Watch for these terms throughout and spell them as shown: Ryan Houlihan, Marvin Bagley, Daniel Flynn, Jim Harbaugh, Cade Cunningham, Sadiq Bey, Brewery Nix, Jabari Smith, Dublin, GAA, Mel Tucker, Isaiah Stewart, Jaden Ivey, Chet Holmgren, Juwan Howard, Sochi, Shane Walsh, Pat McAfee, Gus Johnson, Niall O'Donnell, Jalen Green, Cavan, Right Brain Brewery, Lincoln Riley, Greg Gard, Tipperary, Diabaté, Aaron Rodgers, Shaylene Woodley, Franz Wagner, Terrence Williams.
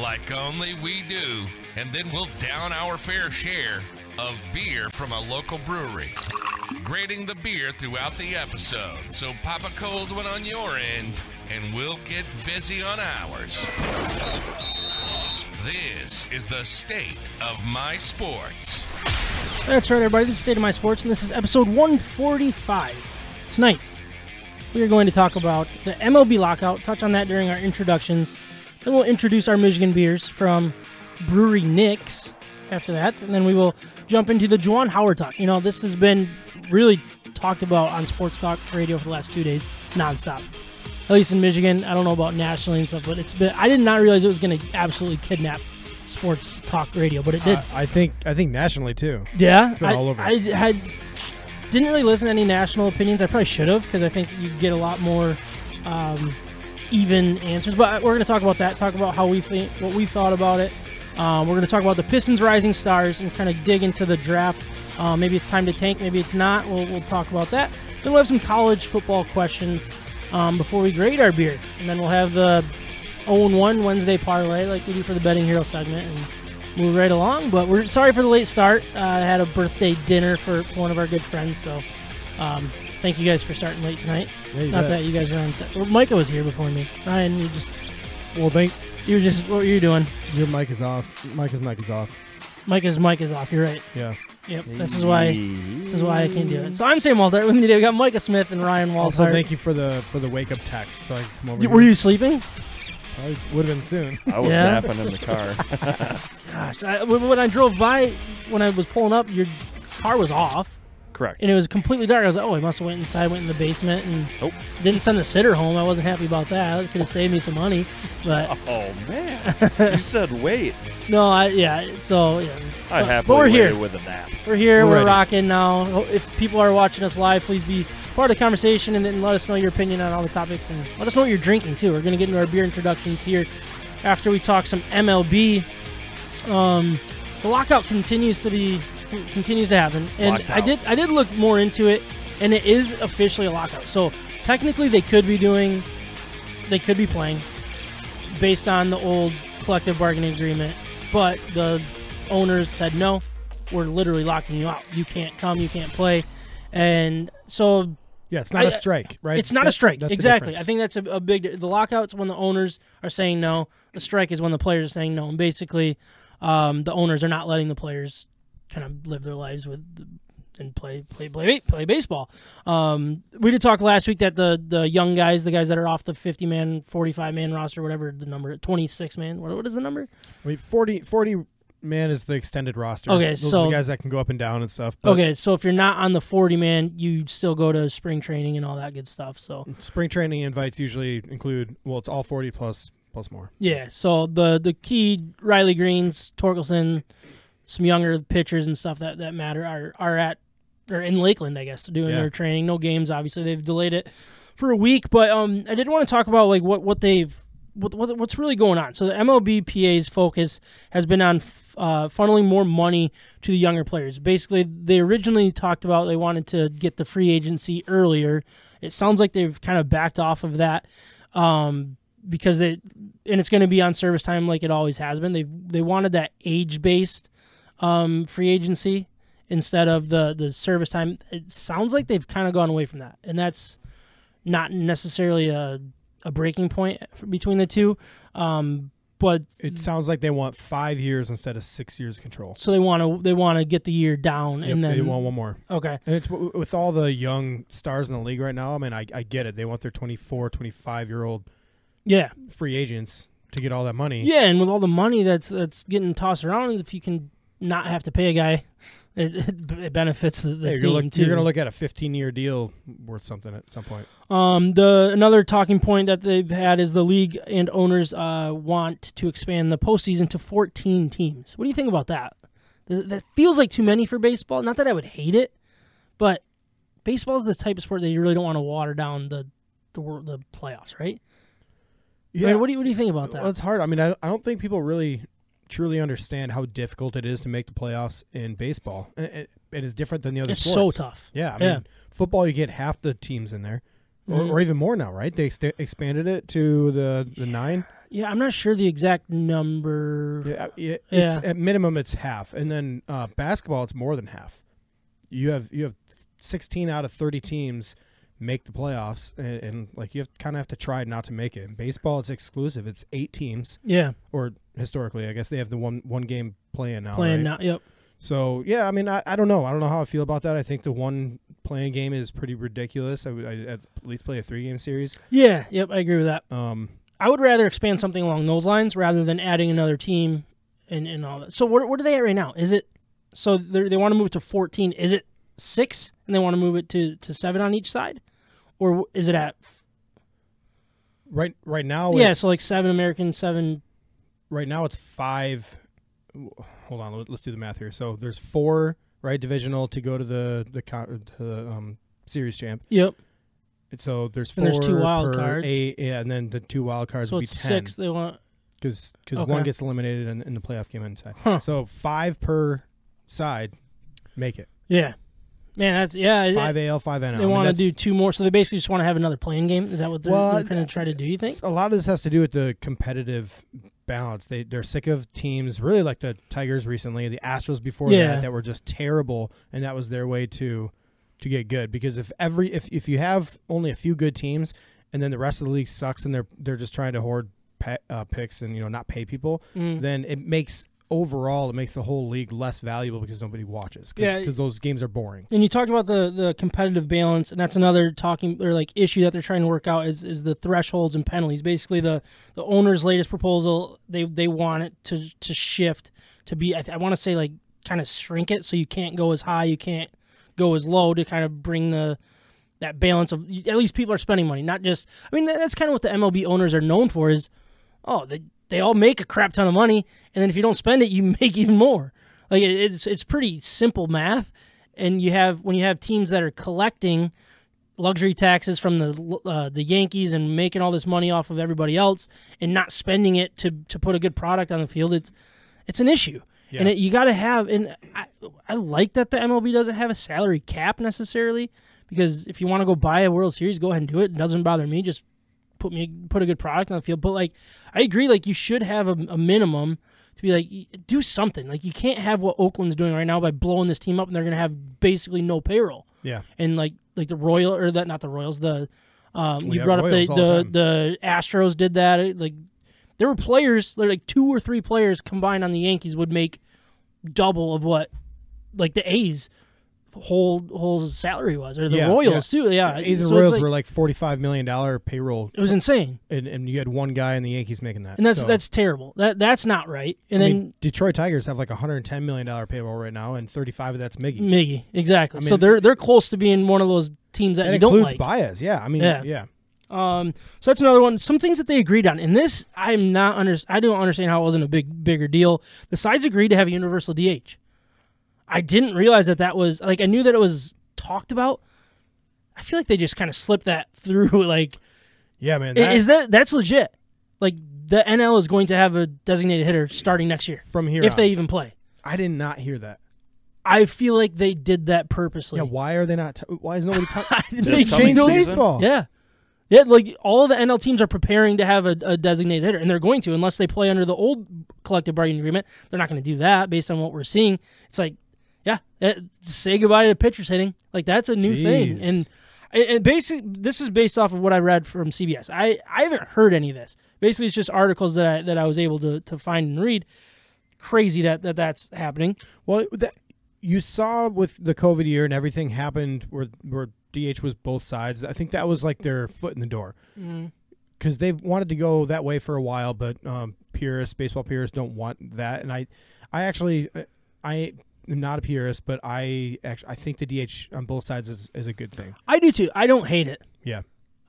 like only we do, and then we'll down our fair share of beer from a local brewery, grading the beer throughout the episode. So pop a cold one on your end, and we'll get busy on ours. This is the State of My Sports. That's right, everybody. This is State of My Sports, and this is episode 145. Tonight, we are going to talk about the MLB lockout, touch on that during our introductions. Then we'll introduce our Michigan beers from Brewery Nix after that, and then we will jump into the Juwan Howard talk. You know, this has been really talked about on Sports Talk Radio for the last 2 days, nonstop. At least in Michigan. I don't know about nationally and stuff, but it's been. I did not realize it was going to absolutely kidnap Sports Talk Radio, but it did. I think nationally too. Yeah, it's been all over. I didn't really listen to any national opinions. I probably should have, because I think you get a lot more even answers. But we're going to talk about that. Talk about how we think, what we thought about it. We're going to talk about the Pistons' rising stars and kind of dig into the draft. Maybe it's time to tank. Maybe it's not. We'll talk about that. Then we'll have some college football questions before we grade our beer. And then we'll have the 0-1 Wednesday parlay like we do for the Betting Hero segment and move right along. But we're sorry for the late start. I had a birthday dinner for one of our good friends. So thank you guys for starting late tonight. That you guys are on set. Well, Micah was here before me. Ryan, you just... Well, thank... You just... What were you doing? Your mic is off. Micah's mic is off. You're right. Yeah. Yep. This is why I can't do it. So I'm Sam Walter. With me today, we got Micah Smith and Ryan Walter. Also, thank you for the wake up text. So I can come over here. Were you sleeping? Probably would have been soon. I was napping in the car. Gosh, when I drove by, when I was pulling up, your car was off. Correct. And it was completely dark. I was like, oh, I must have went inside, went in the basement, and didn't send the sitter home. I wasn't happy about that. It could have saved me some money. But oh, man. You said wait. No, So, I happily waited with a nap. We're here. We're rocking now. If people are watching us live, please be part of the conversation, and then let us know your opinion on all the topics, and let us know what you're drinking, too. We're going to get into our beer introductions here after we talk some MLB. The lockout continues to happen, and I did look more into it, and it is officially a lockout. So technically they could be playing based on the old collective bargaining agreement, but the owners said, no, we're literally locking you out. You can't come, you can't play. And so it's not a strike, right? It's not a strike. Exactly. I think that's a big, the lockout's when the owners are saying no. A strike is when the players are saying no. And basically the owners are not letting the players kind of live their lives with and play baseball. We did talk last week that the young guys, the guys that are off the 50-man, 45-man roster, whatever the number, 26-man, what is the number? I mean, 40-man is the extended roster. Okay, Those are the guys that can go up and down and stuff. But, okay, so if you're not on the 40-man, you still go to spring training and all that good stuff. So spring training invites usually include, well, it's all 40 plus more. Yeah, so the key, Riley Greens, Torkelson, some younger pitchers and stuff that matter are in Lakeland, I guess, doing their training. No games, obviously. They've delayed it for a week, but I did want to talk about like what's really going on. So the MLBPA's focus has been on funneling more money to the younger players. Basically, they originally talked about they wanted to get the free agency earlier. It sounds like they've kind of backed off of that. Because it's going to be on service time like it always has been. They wanted that age-based free agency instead of the service time. It sounds like they've kind of gone away from that, and that's not necessarily a breaking point between the two, but it sounds like they want 5 years instead of 6 years control. So they want to get the year down, and then they want one more. Okay. And it's with all the young stars in the league right now. I mean, I get it. They want their 24, 25-year-old free agents to get all that money. Yeah, and with all the money that's getting tossed around, if you can not have to pay a guy It benefits the team, too. You're going to look at a 15-year deal worth something at some point. Another talking point that they've had is the league and owners want to expand the postseason to 14 teams. What do you think about that? That feels like too many for baseball. Not that I would hate it, but baseball is the type of sport that you really don't want to water down the playoffs, right? Yeah. I mean, what do you think about that? Well, it's hard. I mean, I don't think people really truly understand how difficult it is to make the playoffs in baseball. It is different than the other sports. It's so tough. Yeah, I mean, football, you get half the teams in there, or even more now, right? They expanded it to the nine. Yeah, I'm not sure the exact number. Yeah, at minimum, it's half. And then basketball, it's more than half. You have 16 out of 30 teams make the playoffs, and like you have to try not to make it. In baseball, it's exclusive. It's 8 teams. Yeah. Or historically, I guess they have the one game play-in now. Yep. So yeah, I mean, I don't know. I don't know how I feel about that. I think the one play-in game is pretty ridiculous. I at least play a 3-game series. Yeah. Yep. I agree with that. I would rather expand something along those lines rather than adding another team and all that. So what are they at right now? Is it so they want to move it to 14? Is it 6 and they want to move it to 7 on each side? Or is it at right now? Yeah, so like 7 American, 7. Right now it's 5. Hold on, let's do the math here. So there's 4 right divisional to go to the series champ. Yep. And so there's 4. And there's 2 wild cards. 8, yeah, and then the 2 wild cards would be 10. So it's 6 they want. Because one gets eliminated in the playoff game inside. Huh. So 5 per side make it. Yeah. Man, that's, yeah. 5 AL, 5 NL. They want to do 2 more, so they basically just want to have another play-in game? Is that what they're going to try to do, you think? A lot of this has to do with the competitive balance. They're sick of teams, really like the Tigers recently, the Astros before that were just terrible, and that was their way to get good. Because if you have only a few good teams and then the rest of the league sucks and they're just trying to hoard picks and not pay people, then it makes the whole league less valuable because nobody watches because those games are boring. And you talked about the competitive balance, and that's another issue that they're trying to work out is the thresholds and penalties. Basically, the owner's latest proposal, they want it to shift to be, I want to say, like, kind of shrink it so you can't go as high, you can't go as low, to kind of bring that balance of at least people are spending money, not just, I mean, that's kind of what the MLB owners are known for is, they all make a crap ton of money, and then if you don't spend it, you make even more. Like it's pretty simple math, and when you have teams that are collecting luxury taxes from the Yankees and making all this money off of everybody else and not spending it to put a good product on the field, it's an issue. Yeah. And you got to have. And I like that the MLB doesn't have a salary cap necessarily, because if you want to go buy a World Series, go ahead and do it. It doesn't bother me. Just put a good product on the field. But I agree, you should have a minimum to be do something. You can't have what Oakland's doing right now by blowing this team up, and they're gonna have basically no payroll. Yeah. And like the Royal or that not the Royals the you brought Royals up the Astros did that. There were players, 2 or 3 players combined on the Yankees would make double of what the A's whole salary was, or the Royals too. Yeah, A's and Royals were $45 million payroll. It was insane, and you had one guy in the Yankees making that, and that's terrible. That's not right. And then Detroit Tigers have $110 million payroll right now, and 35 of that's Miggy. Miggy, exactly. I mean, so they're close to being one of those teams that you don't like. Includes Baez. Yeah, I mean, yeah. So that's another one. Some things that they agreed on, and this I don't understand how it wasn't a bigger deal. The sides agreed to have a universal DH. I didn't realize that was, I knew that it was talked about. I feel like they just kind of slipped that through, Yeah, man. That's legit. The NL is going to have a designated hitter starting next year. From here on. If they even play. I did not hear that. I feel like they did that purposely. Yeah, why are they not, why is nobody talking? They changed baseball. Yeah. Yeah, all the NL teams are preparing to have a designated hitter, and they're going to, unless they play under the old collective bargaining agreement. They're not going to do that based on what we're seeing. It's yeah, say goodbye to pitchers hitting. That's a new thing. And basically, this is based off of what I read from CBS. I haven't heard any of this. Basically, it's just articles that I was able to find and read. Crazy that's happening. Well, you saw with the COVID year and everything happened where DH was both sides. I think that was their foot in the door. Mm-hmm. Because they've wanted to go that way for a while, but baseball purists don't want that. And I actually... am not a purist, but I think the DH on both sides is a good thing. I do too. I don't hate it. Yeah.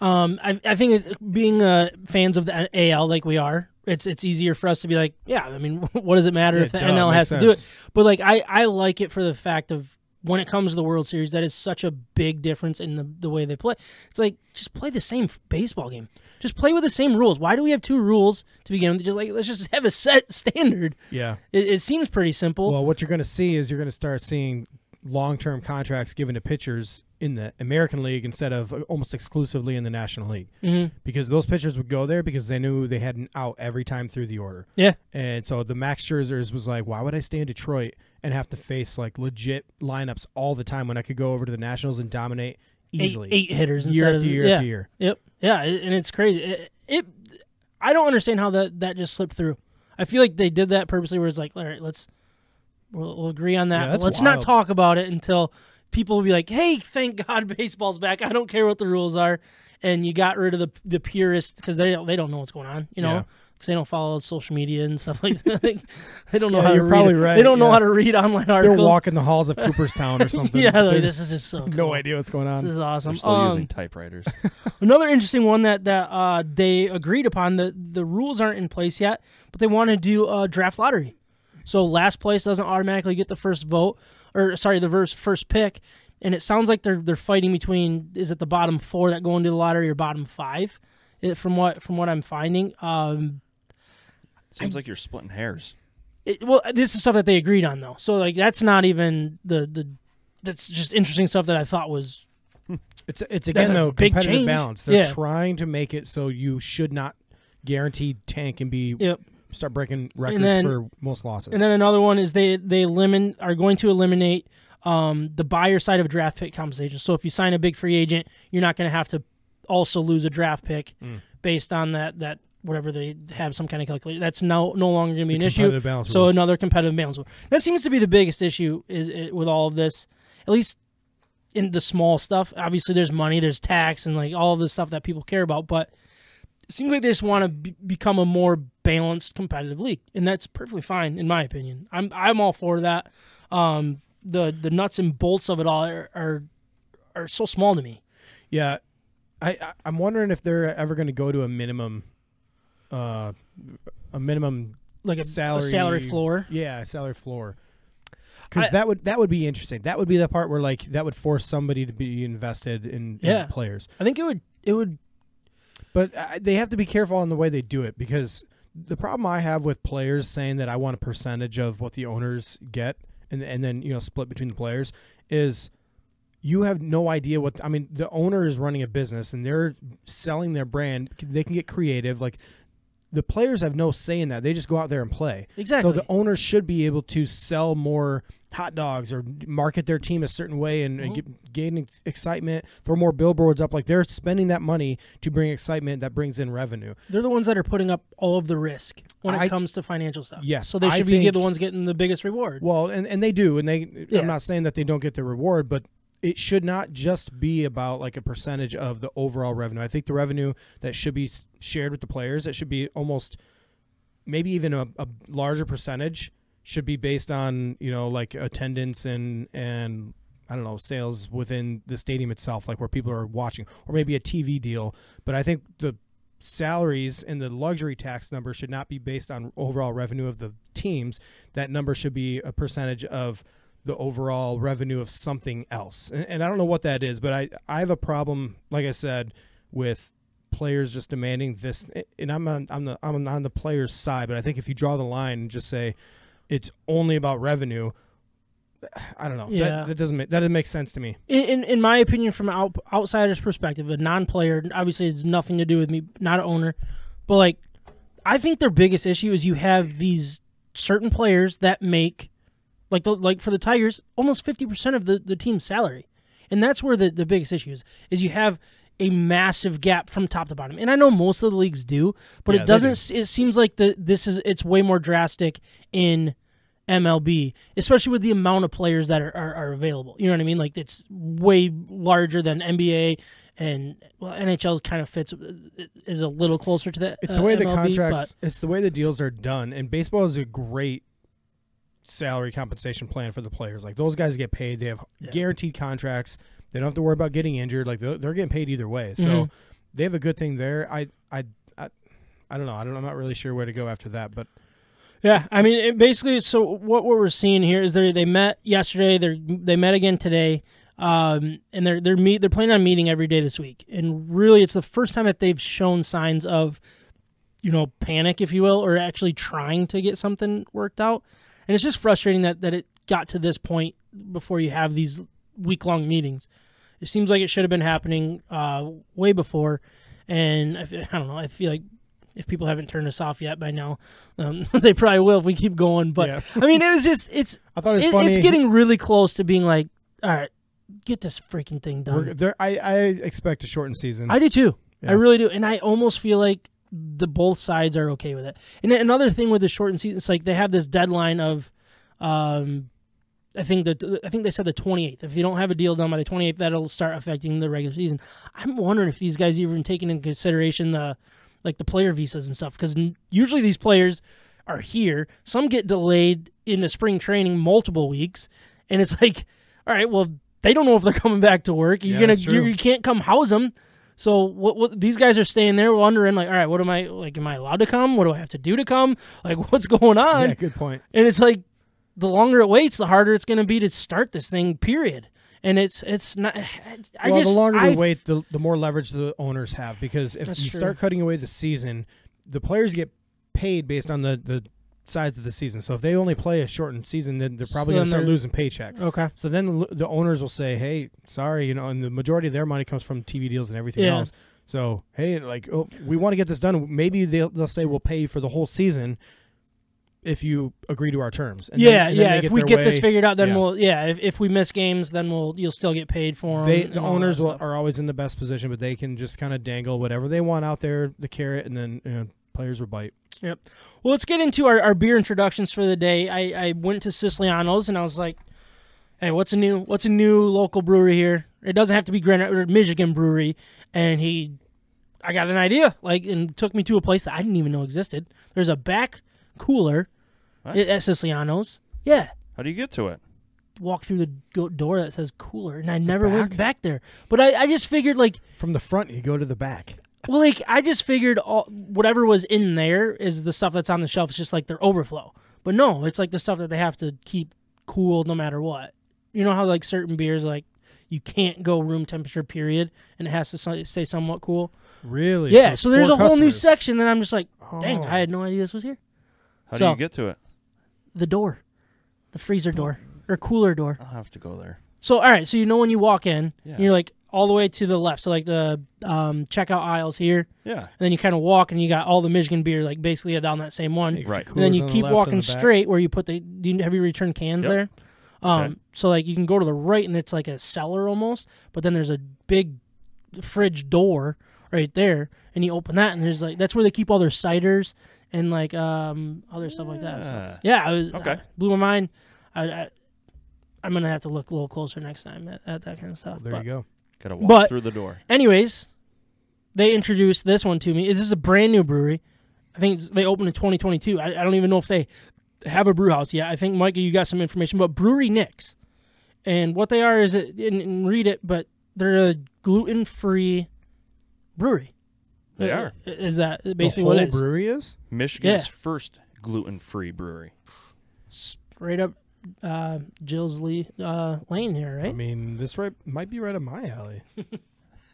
I think it's, being fans of the AL like we are, it's easier for us to be like, yeah, I mean, what does it matter if the NL has to do it? But like I like it for the fact of when it comes to the World Series, that is such a big difference in the way they play. It's like, just play the same baseball game. Just play with the same rules. Why do we have two rules to begin with? Just like, let's just have a set standard. Yeah. It seems pretty simple. Well, what you're going to see is you're going to start seeing long-term contracts given to pitchers in the American League instead of almost exclusively in the National League, mm-hmm. because those pitchers would go there because they knew they had an out every time through the order. Yeah. And so the Max Scherzers was like, why would I stay in Detroit and have to face like legit lineups all the time when I could go over to the Nationals and dominate easily? Eight hitters year after year after year. Yep. Yeah, and it's crazy. I don't understand how that just slipped through. I feel like they did that purposely, where it's like, all right, we'll agree on that. Yeah, but let's not talk about it until people will be like, hey, thank God baseball's back. I don't care what the rules are. And you got rid of the purists because they don't know what's going on, you know, because they don't follow social media and stuff like that. They don't know how to read. Probably right. They don't know how to read online articles. They're walking the halls of Cooperstown or something. Yeah, like, this is just so cool. No idea what's going on. This is awesome. They're still using typewriters. Another interesting one that they agreed upon, the rules aren't in place yet, but they want to do a draft lottery. So last place doesn't automatically get the first vote, or sorry, the first pick. And it sounds like they're fighting between, is it the bottom four that go into the lottery or bottom five? From what I'm finding, seems like you're splitting hairs. Well, this is stuff that they agreed on though, so like that's not even that's just interesting stuff that I thought was. It's again though competitive change. Balance. They're trying to make it so you should not guaranteed tank and be. Yep. Start breaking records for most losses. And then another one is they are going to eliminate the buyer side of draft pick compensation. So if you sign a big free agent, you're not going to have to also lose a draft pick based on that whatever they have some kind of calculation. That's no longer going to be an issue. So rules. Another competitive balance rule. That seems to be the biggest issue is with all of this, at least in the small stuff. Obviously there's money, there's tax, and like all of the stuff that people care about, but it seems like they just want to become a more balanced competitive league, and that's perfectly fine in my opinion. I'm all for that. The nuts and bolts of it all are so small to me. Yeah, I'm wondering if they're ever going to go to a minimum like a salary floor. Yeah, a salary floor. Because that would be interesting. That would be the part where like that would force somebody to be invested in players. I think it would. But they have to be careful on the way they do it, because the problem I have with players saying that I want a percentage of what the owners get and then, you know, split between the players is you have no idea what – I mean, the owner is running a business and they're selling their brand. They can get creative. Like, the players have no say in that. They just go out there and play. Exactly. So the owners should be able to sell more hot dogs or market their team a certain way and gain excitement, throw more billboards up. Like, they're spending that money to bring excitement that brings in revenue. They're the ones that are putting up all of the risk when it comes to financial stuff. Yes. So they should be the ones getting the biggest reward. Well, and they do. And I'm not saying that they don't get the reward, but it should not just be about like a percentage of the overall revenue. I think the revenue that should be shared with the players, it should be almost maybe even a larger percentage should be based on, you know, like attendance and I don't know, sales within the stadium itself, like where people are watching, or maybe a TV deal. But I think the salaries and the luxury tax number should not be based on overall revenue of the teams. That number should be a percentage of the overall revenue of something else. And I don't know what that is, but I have a problem, like I said, with players just demanding this. And I'm on the player's side, but I think if you draw the line and just say it's only about revenue, I don't know. Yeah. That doesn't make sense to me. In my opinion, from an outsider's perspective, a non-player, obviously it's nothing to do with me, not an owner, but like I think their biggest issue is you have these certain players that make like for the Tigers, almost 50% of the team's salary. And that's where the biggest issue is you have a massive gap from top to bottom. And I know most of the leagues do, but it doesn't. It seems like it's way more drastic in MLB, especially with the amount of players that are available. You know what I mean? Like, it's way larger than NBA, and well, NHL kind of is a little closer to that. It's the way the deals are done, and baseball is a great salary compensation plan for the players. Like, those guys get paid. They have guaranteed contracts. They don't have to worry about getting injured. Like, they're getting paid either way. So they have a good thing there. I don't know. I'm not really sure where to go after that, but. Yeah, I mean, basically, so what we're seeing here is they met yesterday, they met again today, and they're planning on meeting every day this week. And really, it's the first time that they've shown signs of, you know, panic, if you will, or actually trying to get something worked out. And it's just frustrating that it got to this point before you have these week-long meetings. It seems like it should have been happening way before, and I don't know, I feel like if people haven't turned us off yet by now, they probably will if we keep going. But, I mean, it was just, it's getting really close to being like, all right, get this freaking thing done. I expect a shortened season. I do too. Yeah. I really do. And I almost feel like both sides are okay with it. And another thing with the shortened season, it's like they have this deadline of, I think they said the 28th. If you don't have a deal done by the 28th, that'll start affecting the regular season. I'm wondering if these guys even taking into consideration the player visas and stuff, because usually these players are here. Some get delayed into spring training multiple weeks, and it's like, all right, well, they don't know if they're coming back to work. You can't come house them. So what these guys are staying there wondering, like, all right, what am I, like, am I allowed to come? What do I have to do to come? Like, what's going on? Yeah, good point. And it's like, the longer it waits, the harder it's going to be to start this thing, period. And it's not. The longer you wait, the more leverage the owners have, because if you start cutting away the season, the players get paid based on the sides of the season. So if they only play a shortened season, then they're probably going to start losing paychecks. Okay. So then the owners will say, "Hey, sorry, you know," and the majority of their money comes from TV deals and everything else. So hey, like, we want to get this done. Maybe they'll say we'll pay you for the whole season if you agree to our terms. And then if we get this figured out, then we'll, if we miss games, then you'll still get paid for them. The owners are always in the best position, but they can just kind of dangle whatever they want out there, the carrot, and then, you know, players will bite. Yep. Well, let's get into our beer introductions for the day. I went to Siciliano's and I was like, hey, what's a new local brewery here? It doesn't have to be Michigan brewery. And I got an idea, like, and took me to a place that I didn't even know existed. There's a back cooler at Siciliano's. Yeah. How do you get to it? Walk through the door that says cooler, and I never went back there. But I just figured, like, from the front, you go to the back. Well, like, I just figured whatever was in there is the stuff that's on the shelf. It's just, like, their overflow. But no, it's, like, the stuff that they have to keep cool no matter what. You know how, like, certain beers, like, you can't go room temperature, period, and it has to stay somewhat cool? Really? Yeah, so there's a whole new section that I'm just like, dang, I had no idea this was here. How do you get to it? The door. The freezer door. Or cooler door. I'll have to go there. So, all right. So, you know when you walk in, you're, like, all the way to the left. So, like, the checkout aisle's here. Yeah. And then you kind of walk, and you got all the Michigan beer, like, basically down that same one. Right. And then you keep walking straight where you put the – have you returned cans there? Okay. So, like, you can go to the right, and it's, like, a cellar almost. But then there's a big fridge door right there, and you open that, and there's, like – that's where they keep all their ciders and, like, other stuff like that. So, blew my mind. I'm going to have to look a little closer next time at that kind of stuff. There you go. Got to walk through the door. Anyways, they introduced this one to me. This is a brand-new brewery. I think they opened in 2022. I don't even know if they have a brew house yet. I think, Micah, you got some information. But Brewery Nix. And what they are is, and read it, but they're a gluten-free brewery. They are. Is that basically what it is? The whole brewery is? Michigan's first gluten-free brewery. Straight up Jill's Lane here, right? I mean, this might be right up my alley.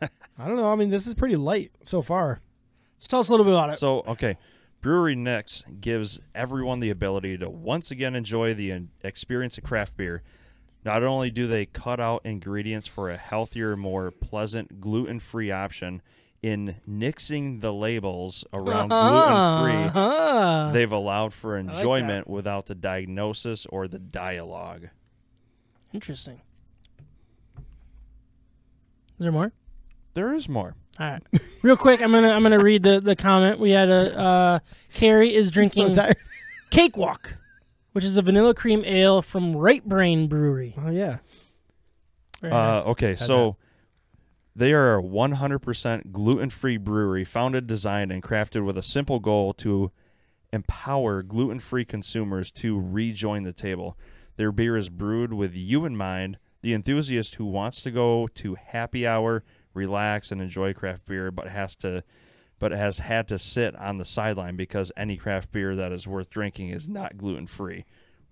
I don't know. I mean, this is pretty light so far. So tell us a little bit about it. So, okay. Brewery Nix gives everyone the ability to once again enjoy the experience of craft beer. Not only do they cut out ingredients for a healthier, more pleasant gluten-free option, in nixing the labels around gluten-free, they've allowed for enjoyment without the diagnosis or the dialogue. Interesting. Is there more? There is more. All right. Real quick, I'm gonna read the comment. We had a Carrie is drinking Cakewalk, which is a vanilla cream ale from Right Brain Brewery. Oh, yeah. Okay, so... They are a 100% gluten-free brewery, founded, designed, and crafted with a simple goal to empower gluten-free consumers to rejoin the table. Their beer is brewed with you in mind, the enthusiast who wants to go to happy hour, relax, and enjoy craft beer, but has had to sit on the sideline because any craft beer that is worth drinking is not gluten-free.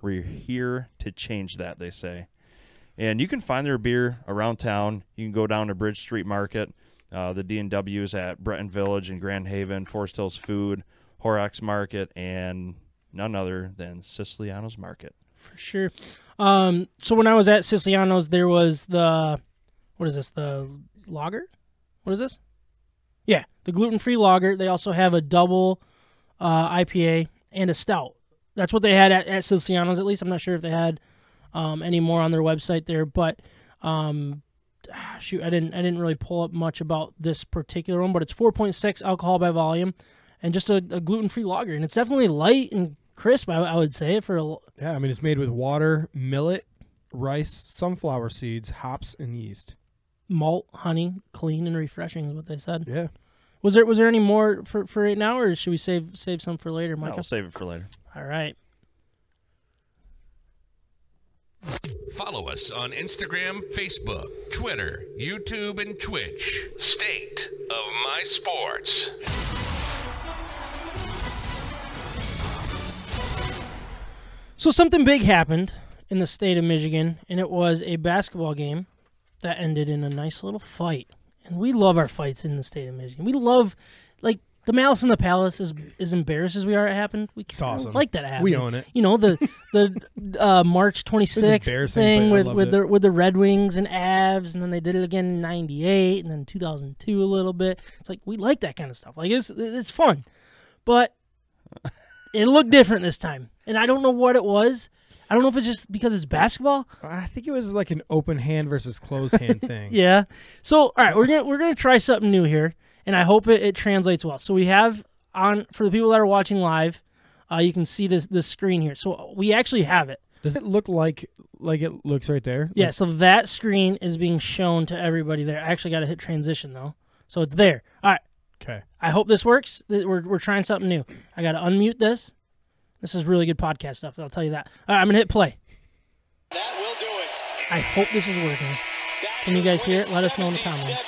We're here to change that, they say. And you can find their beer around town. You can go down to Bridge Street Market, the D&W's at Breton Village and Grand Haven, Forest Hills Food, Horrocks Market, and none other than Siciliano's Market. For sure. So when I was at Siciliano's, there was the lager? What is this? Yeah, the gluten-free lager. They also have a double IPA and a stout. That's what they had at Siciliano's, at least. I'm not sure if they had any more on their website there, but I didn't really pull up much about this particular one, but it's 4.6 alcohol by volume and just a gluten-free lager, and it's definitely light and crisp, I would say. Yeah, I mean, it's made with water, millet, rice, sunflower seeds, hops, and yeast. Malt, honey, clean and refreshing is what they said. Yeah. Was there any more for right now, or should we save some for later, Michael? I'll save it for later. All right. Follow us on Instagram, Facebook, Twitter, YouTube, and Twitch. State of My Sports. So something big happened in the state of Michigan, and it was a basketball game that ended in a nice little fight. And we love our fights in the state of Michigan. We love, like, the Malice in the Palace, as embarrassed as we are it happened. We can't awesome. Like that happen. We own it. You know, the March 26th thing with the Red Wings and Avs, and then they did it again in 98, and then 2002 a little bit. It's like, we like that kind of stuff. Like, it's fun. But it looked different this time. And I don't know what it was. I don't know if it's just because it's basketball. I think it was like an open hand versus closed hand thing. Yeah. So, all right, we're gonna try something new here, and I hope it translates well. So we have on, for the people that are watching live, you can see this screen here. So we actually have it. Does it look like it looks right there? Yeah. So that screen is being shown to everybody there. I actually got to hit transition though, so it's there. All right. Okay. I hope this works. We're trying something new. I got to unmute this. This is really good podcast stuff, I'll tell you that. All right, I'm going to hit play. That will do it. I hope this is working. Can you guys hear it? Let us know in the comments.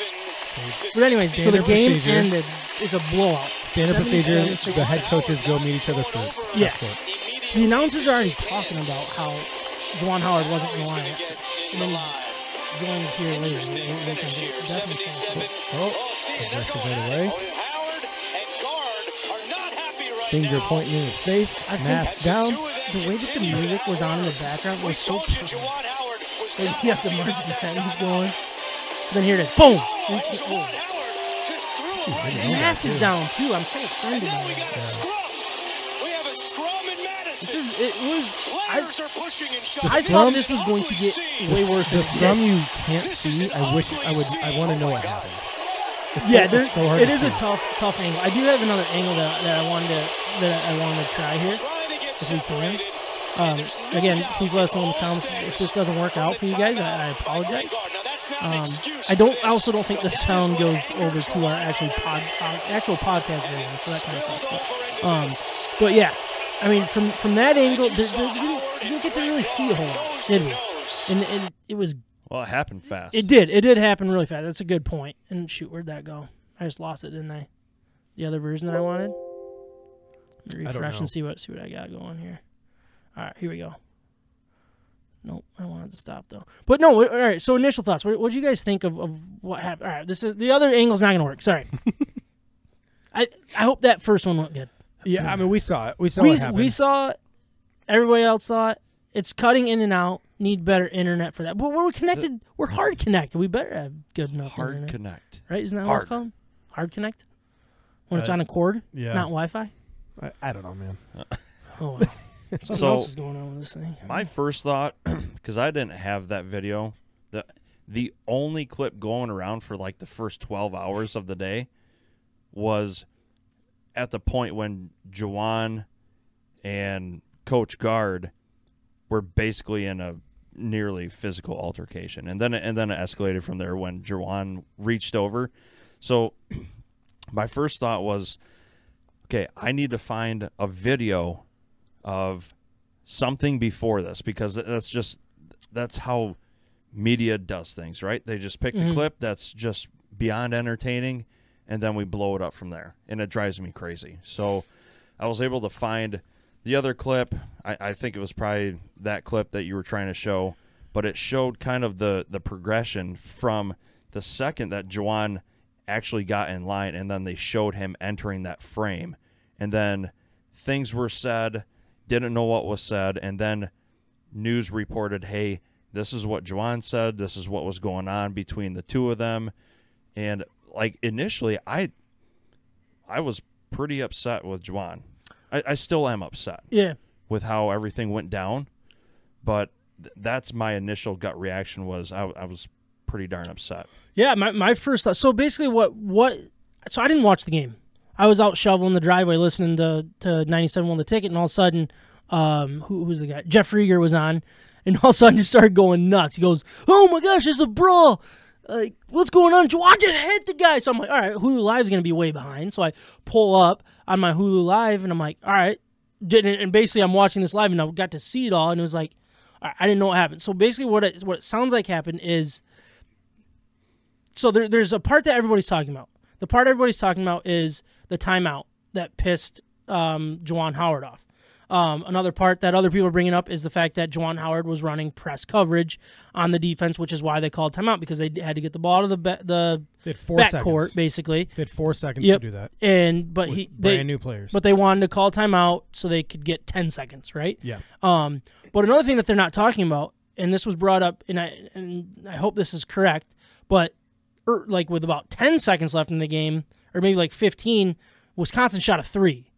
But anyways, so the game ended. It's a blowout. Standard procedure. The head coaches go meet each other first. Yeah. The announcers are already talking about how Juwan Howard wasn't in the lineup. And then going here later. Aggressive right away. Finger pointing in his face, mask down. The way that the music was on in the background was so perfect. Like, you have to mark the defense going. And then here it is. Boom! His mask is down, too. I'm so offended by that. This is, it was, I thought this was going to get way worse. The scrum you can't see, I want to know what happened. It's it is a tough angle. I do have another angle that I wanted to try here. If we can. Again, please let us know in the comments if this doesn't work out for you guys. I apologize. I also don't think the sound goes over to our actual podcast version, so that kind of sucks. But yeah, I mean, from that angle, we didn't get to really see a whole lot, did we? And it was. Well, it happened fast. It did happen really fast. That's a good point. And shoot, where'd that go? I just lost it, didn't I? The other version that I wanted? Let me refresh and see what I got going here. All right, here we go. Nope, I wanted to stop, though. But no, all right, so initial thoughts. What did you guys think of what happened? All right, this is the other angle's not going to work. Sorry. I hope that first one went good. Yeah, I mean, we saw it. We saw what happened. We saw it. Everybody else saw it. It's cutting in and out. Need better internet for that. But we're connected. We're hard connected. We better have good enough internet. Hard connect. Right? Isn't that what it's called? Hard connect? When it's on a cord? Yeah. Not Wi-Fi? I don't know, man. Oh, wow. Something else is going on with this thing. My first thought, because I didn't have that video, the only clip going around for like the first 12 hours of the day was at the point when Juwan and Coach Gard were basically in a nearly physical altercation, and then it escalated from there when Juwan reached over. So my first thought was, okay, I need to find a video of something before this, because that's how media does things, right? They just pick the clip that's just beyond entertaining, and then we blow it up from there, and it drives me crazy. So I was able to find the other clip. I think it was probably that clip that you were trying to show, but it showed kind of the progression from the second that Juwan actually got in line, and then they showed him entering that frame, and then things were said, didn't know what was said, and then news reported, hey, this is what Juwan said, this is what was going on between the two of them. And like initially I was pretty upset with Juwan. I still am upset with how everything went down, but that's my initial gut reaction was I was pretty darn upset. Yeah, my first thought. So basically so I didn't watch the game. I was out shoveling the driveway listening to 97.1 The Ticket, and all of a sudden, who's the guy? Jeff Rieger was on, and all of a sudden he started going nuts. He goes, oh my gosh, it's a brawl. Like, what's going on? I just hit the guy. So I'm like, all right, Hulu Live's going to be way behind. So I pull up on my Hulu Live, and I'm like, all right. And basically I'm watching this live, and I got to see it all, and it was like, I didn't know what happened. So basically what it sounds like happened is, so there's a part that everybody's talking about. The part everybody's talking about is the timeout that pissed Juwan Howard off. Another part that other people are bringing up is the fact that Juwan Howard was running press coverage on the defense, which is why they called timeout, because they had to get the ball out of the backcourt, basically. They had 4 seconds to do that. And but brand new players. But they wanted to call timeout so they could get 10 seconds, right? Yeah. But another thing that they're not talking about, and this was brought up, and I hope this is correct, but like with about 10 seconds left in the game, or maybe like 15, Wisconsin shot a three.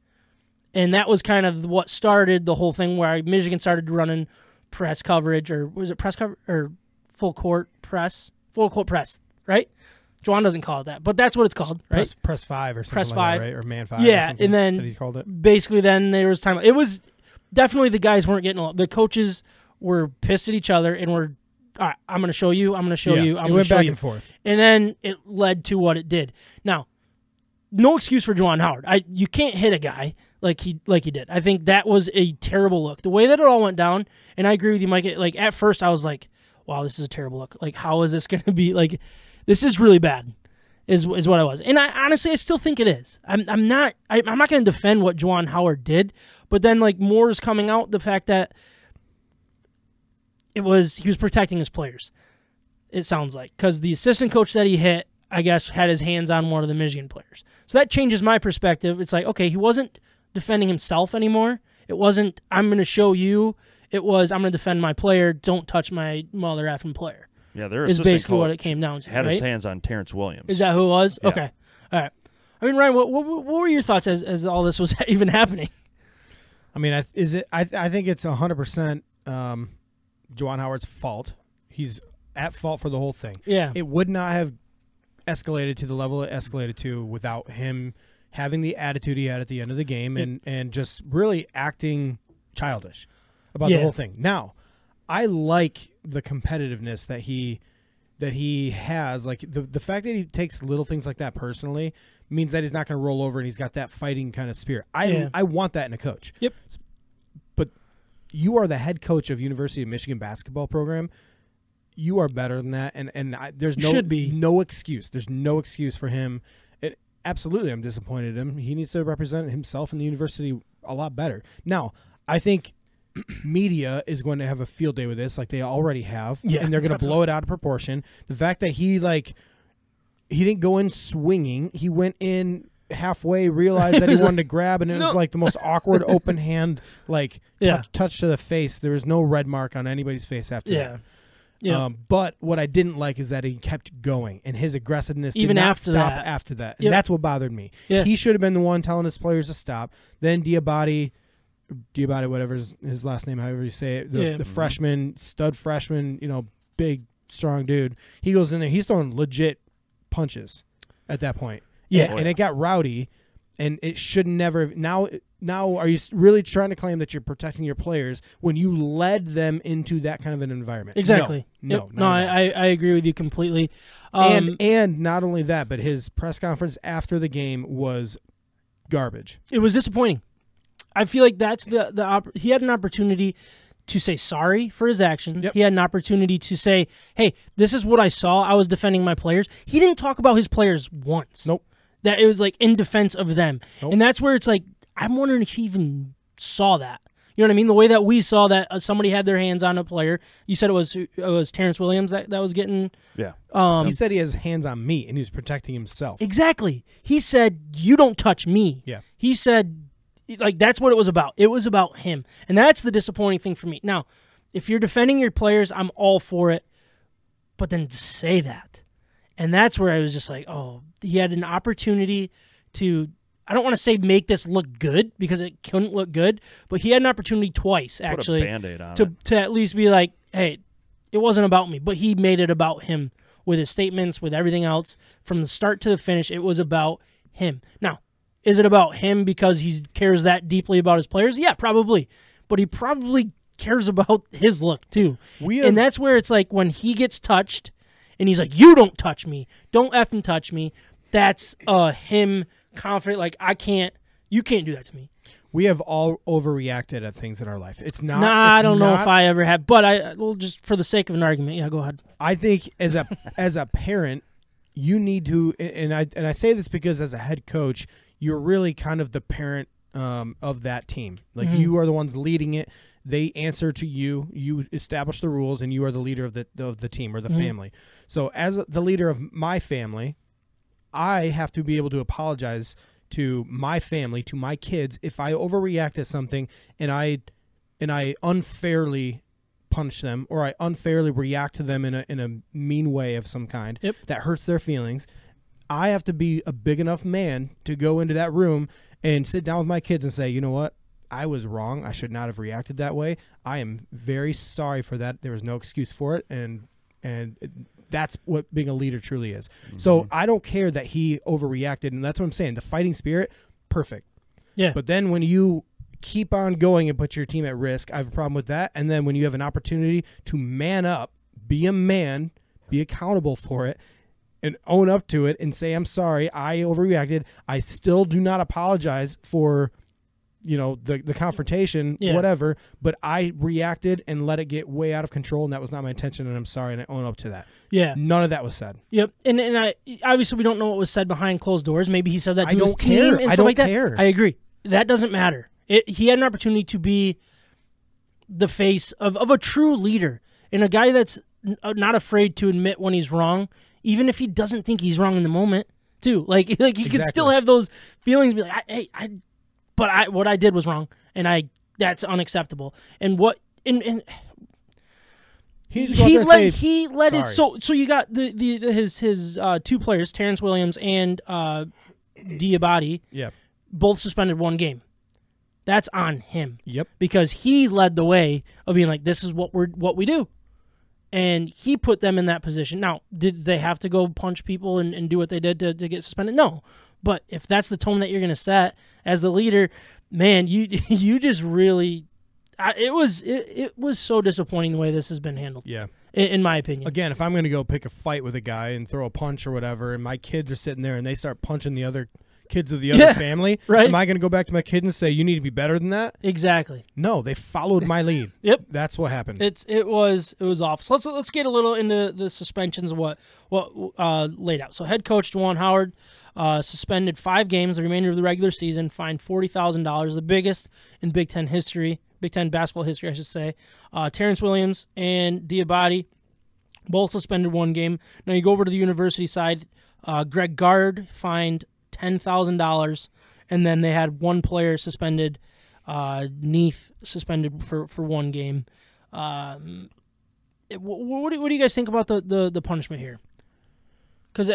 And that was kind of what started the whole thing, where Michigan started running press coverage, or was it press coverage or full court press, right? Juwan doesn't call it that, but that's what it's called, right? Press five or something press like five. That, right? Or man five. Yeah, and then he called it. Basically then there was time. It was definitely the guys weren't getting along. The coaches were pissed at each other and were, all right, I'm going to show you, I'm going to show you, I'm going to show you. It went back and forth. And then it led to what it did. Now, no excuse for Juwan Howard. You can't hit a guy like he did. I think that was a terrible look. The way that it all went down, and I agree with you, Mike, like at first I was like, wow, this is a terrible look. Like, how is this going to be? Like, this is really bad is what I was. And I honestly, I still think it is. I'm not going to defend what Juwan Howard did, but then like more is coming out, the fact that he was protecting his players, it sounds like, because the assistant coach that he hit, I guess, had his hands on one of the Michigan players. So that changes my perspective. It's like, okay, he wasn't defending himself anymore. It wasn't, I'm going to show you. It was, I'm going to defend my player. Don't touch my mother effing player. Yeah, their assistant is basically what it came down to. Had his hands on Terrence Williams. Is that who it was? Yeah. Okay, all right. I mean, Ryan, what were your thoughts as all this was even happening? I mean, I think it's 100% Juwan Howard's fault. He's at fault for the whole thing. Yeah, it would not have escalated to the level it escalated to without him having the attitude he had at the end of the game and just really acting childish about the whole thing. Now, I like the competitiveness that he has. Like the fact that he takes little things like that personally means that he's not going to roll over, and he's got that fighting kind of spirit. I want that in a coach. Yep. But you are the head coach of University of Michigan basketball program. You are better than that, and there's no excuse. There's no excuse for him. Absolutely, I'm disappointed in him. He needs to represent himself and the university a lot better. Now, I think media is going to have a field day with this, like they already have, and they're going to blow it out of proportion. The fact that he didn't go in swinging. He went in halfway, realized that he wanted to grab, and it was like the most awkward open hand, touch to the face. There was no red mark on anybody's face after that. Yeah. But what I didn't like is that he kept going, and his aggressiveness even after that. And that's what bothered me. Yeah. He should have been the one telling his players to stop. Then Diabaté, whatever his last name, however you say it, the freshman, stud freshman, big, strong dude. He goes in there. He's throwing legit punches at that point. Yeah. And it got rowdy, and it should never – now are you really trying to claim that you're protecting your players when you led them into that kind of an environment? Exactly. No, I agree with you completely. And not only that, but his press conference after the game was garbage. It was disappointing. I feel like that's he had an opportunity to say sorry for his actions. Yep. He had an opportunity to say, hey, this is what I saw. I was defending my players. He didn't talk about his players once. Nope. That it was like in defense of them. Nope. And that's where it's like, I'm wondering if he even saw that. You know what I mean? The way that we saw that somebody had their hands on a player. You said it was Terrence Williams that was getting... Yeah. He said he has hands on me, and he was protecting himself. Exactly. He said, you don't touch me. Yeah. He said, like, that's what it was about. It was about him. And that's the disappointing thing for me. Now, if you're defending your players, I'm all for it. But then to say that. And that's where I was just like, oh, he had an opportunity to... I don't want to say make this look good because it couldn't look good, but he had an opportunity twice, actually, put a Band-Aid on to at least be like, hey, it wasn't about me, but he made it about him with his statements, with everything else. From the start to the finish, it was about him. Now, is it about him because he cares that deeply about his players? Yeah, probably. But he probably cares about his look, too. And that's where it's like when he gets touched and he's like, you don't touch me. Don't effing touch me. That's him confident, like, you can't do that to me. We have all overreacted at things in our life. It's not... Nah, I don't know if I ever have, but well, just for the sake of an argument, yeah, go ahead. I think as a parent, you need to, and I say this because as a head coach, you're really kind of the parent of that team. Like, mm-hmm. You are the ones leading it. They answer to you. You establish the rules, and you are the leader of the team or the mm-hmm. family. So as the leader of my family, I have to be able to apologize to my family, to my kids, if I overreact to something and I unfairly punch them or I unfairly react to them in a mean way of some kind yep. that hurts their feelings. I have to be a big enough man to go into that room and sit down with my kids and say, you know what? I was wrong. I should not have reacted that way. I am very sorry for that. There was no excuse for it. And that's what being a leader truly is. Mm-hmm. So I don't care that he overreacted, and that's what I'm saying. The fighting spirit, perfect. Yeah. But then when you keep on going and put your team at risk, I have a problem with that. And then when you have an opportunity to man up, be a man, be accountable for it, and own up to it and say, I'm sorry, I overreacted. I still do not apologize for, you know, the confrontation, yeah. whatever, but I reacted and let it get way out of control, and that was not my intention, and I'm sorry, and I own up to that. Yeah. None of that was said. Yep. And I obviously we don't know what was said behind closed doors. Maybe he said that to his team and stuff like that. I don't care. I agree. That doesn't matter. He had an opportunity to be the face of a true leader and a guy that's not afraid to admit when he's wrong, even if he doesn't think he's wrong in the moment, too. Like he exactly. could still have those feelings and be like, what I did was wrong, and that's unacceptable. And what and he let sorry. His so you got the his two players, Terrence Williams and Diabaté, yeah, both suspended one game. That's on him. Yep, because he led the way of being like, this is what we do, and he put them in that position. Now, did they have to go punch people and do what they did to get suspended? No. But if that's the tone that you're going to set as the leader, man, you just really – it was so disappointing the way this has been handled. Yeah. In my opinion. Again, if I'm going to go pick a fight with a guy and throw a punch or whatever, and my kids are sitting there and they start punching the other kids of the other family, right? Am I going to go back to my kid and say, you need to be better than that? Exactly. No, they followed my lead. Yep. That's what happened. It was off. So let's get a little into the suspensions of what laid out. So head coach Juwan Howard – suspended 5 games, the remainder of the regular season, fined $40,000, the biggest in Big Ten basketball history, I should say. Terrence Williams and Diabaté both suspended 1 game. Now you go over to the university side, Greg Gard fined $10,000, and then they had one player suspended, Neath suspended for 1 game. What do you guys think about the punishment here? Because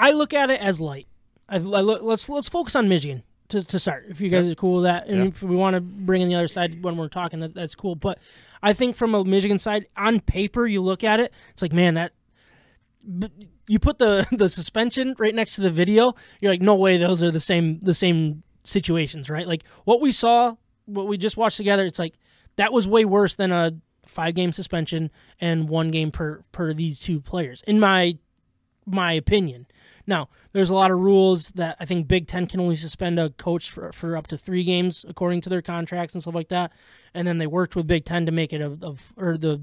I look at it as light. Let's focus on Michigan to start. If you guys are cool with that, and if we want to bring in the other side when we're talking, that's cool. But I think from a Michigan side, on paper, you look at it, it's like, man, that you put the suspension right next to the video. You're like, no way, those are the same situations, right? Like what we just watched together. It's like that was way worse than a 5-game suspension and 1 game per these two players, in my opinion. Now, there's a lot of rules that I think Big Ten can only suspend a coach for up to 3 games according to their contracts and stuff like that. And then they worked with Big Ten to make it the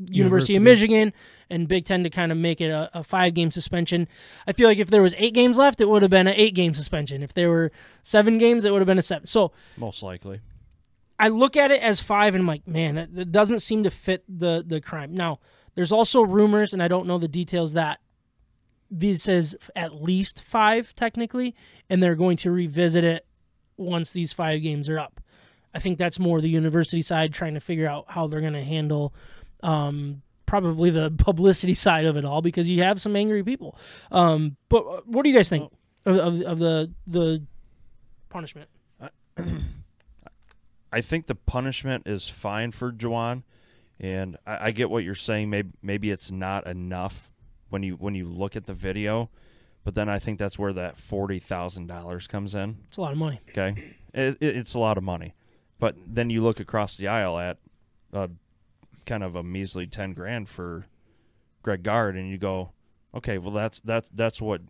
University of Michigan and Big Ten to kind of make it a 5-game suspension. I feel like if there was 8 games left, it would have been an 8-game suspension. If there were 7 games, it would have been a 7. So most likely. I look at it as 5, and I'm like, man, that doesn't seem to fit the crime. Now, there's also rumors, and I don't know the details, that this is at least 5 technically, and they're going to revisit it once these 5 games are up. I think that's more the university side trying to figure out how they're going to handle probably the publicity side of it all, because you have some angry people. But what do you guys think of the punishment? I think the punishment is fine for Juwan, and I get what you're saying. Maybe it's not enough when you look at the video, but then I think that's where that $40,000 comes in. It's a lot of money. Okay, it's a lot of money, but then you look across the aisle at kind of a measly $10,000 for Greg Gard, and you go, okay, well that's what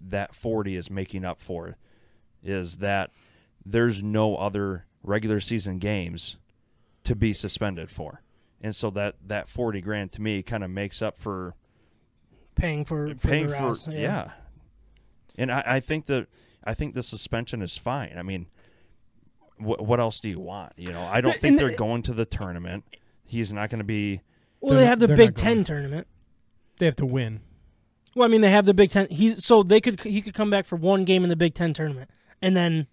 that 40 is making up for, is that there's no other regular season games to be suspended for. And so that $40,000 to me kind of makes up for paying for yeah. And I think the suspension is fine. I mean, what else do you want? You know, I don't think they're going to the tournament. He's not going to be. Well, they have the Big Ten tournament. They have to win. Well, I mean, they have the Big Ten. He could come back for 1 game in the Big Ten tournament, and then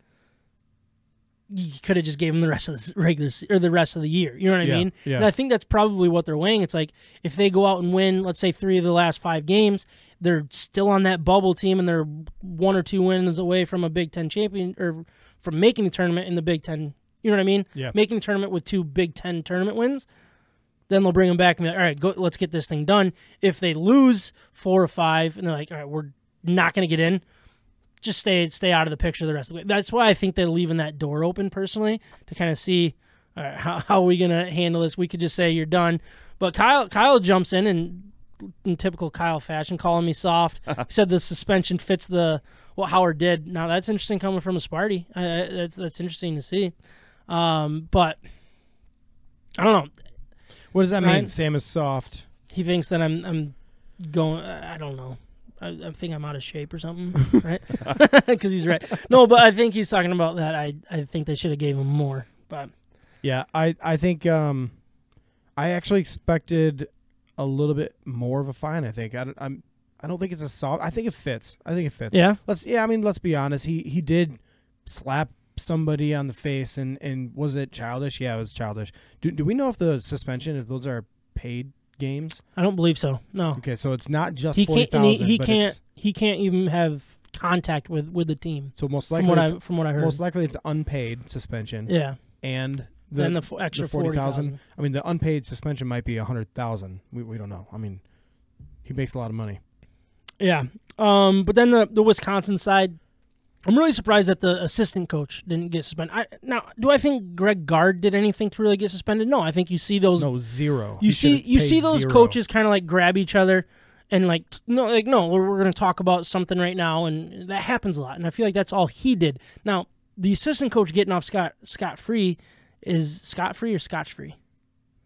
you could have just gave him the rest of the year. You know what I mean? Yeah. And I think that's probably what they're weighing. It's like if they go out and win, let's say 3 of the last 5 games, they're still on that bubble team and they're 1 or 2 wins away from a Big Ten champion or from making the tournament in the Big Ten. You know what I mean? Yeah. Making the tournament with 2 Big Ten tournament wins, then they'll bring them back and be like, all right, let's get this thing done. If they lose 4 or 5, and they're like, all right, we're not going to get in, just stay out of the picture the rest of the way. That's why I think they're leaving that door open, personally, to kind of see, all right, how are we going to handle this? We could just say you're done. But Kyle jumps in typical Kyle fashion, calling me soft. He said the suspension fits what Howard did. Now, that's interesting coming from a Sparty. That's interesting to see. But I don't know. What does that mean? Sam is soft. He thinks that I'm going, I don't know. I think I'm out of shape or something, right? Because he's right. No, but I think he's talking about that. I think they should have gave him more. But yeah, I think I actually expected a little bit more of a fine. I think I don't think it's a soft. I think it fits. Yeah. Let's be honest. He did slap somebody on the face, and was it childish? Yeah, it was childish. Do we know if the suspension, if those are paid games? I don't believe so. No. Okay, so it's not just $40,000. He can't even have contact with the team. So most likely, from what I heard, most likely it's unpaid suspension. Yeah. And the extra $40,000. I mean, the unpaid suspension might be $100,000. We don't know. I mean, he makes a lot of money. Yeah. But then the Wisconsin side, I'm really surprised that the assistant coach didn't get suspended. Now, do I think Greg Gard did anything to really get suspended? No, I think you see those. No, zero. You see those zero. Coaches kind of like grab each other and like no, we're going to talk about something right now, and that happens a lot. And I feel like that's all he did. Now, the assistant coach getting off scot-free is scot-free or scotch-free?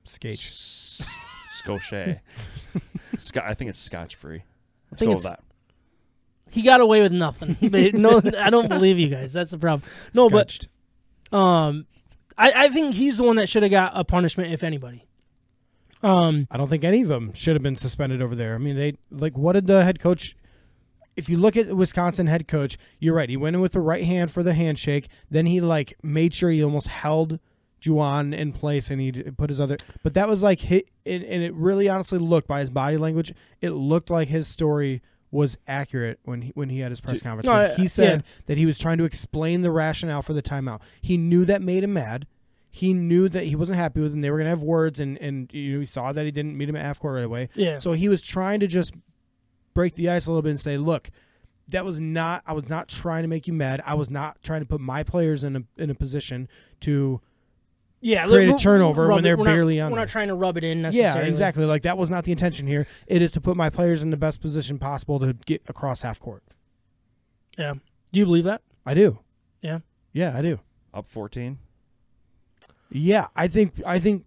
Skate. Scotch. I think it's scotch-free. Let's go with that. He got away with nothing. No, I don't believe you guys. That's the problem. No, Scutched. But I think he's the one that should have got a punishment, if anybody. I don't think any of them should have been suspended over there. I mean, what did the head coach? If you look at the Wisconsin head coach, you're right. He went in with the right hand for the handshake. Then he made sure he almost held Juwan in place, and he put his other. But that was hit, and it really honestly looked by his body language. It looked like his story was accurate when he had his press conference. No, he said that he was trying to explain the rationale for the timeout. He knew that made him mad. He knew that he wasn't happy with him. They were going to have words, and he saw that he didn't meet him at half court right away. Yeah. So he was trying to just break the ice a little bit and say, look, I was not trying to make you mad. I was not trying to put my players in a position to create a turnover when they're barely on. We're not trying to rub it in necessarily. Yeah, exactly. Like, that was not the intention here. It is to put my players in the best position possible to get across half court. Yeah. Do you believe that? I do. Yeah. Yeah, I do. Up 14? Yeah, I think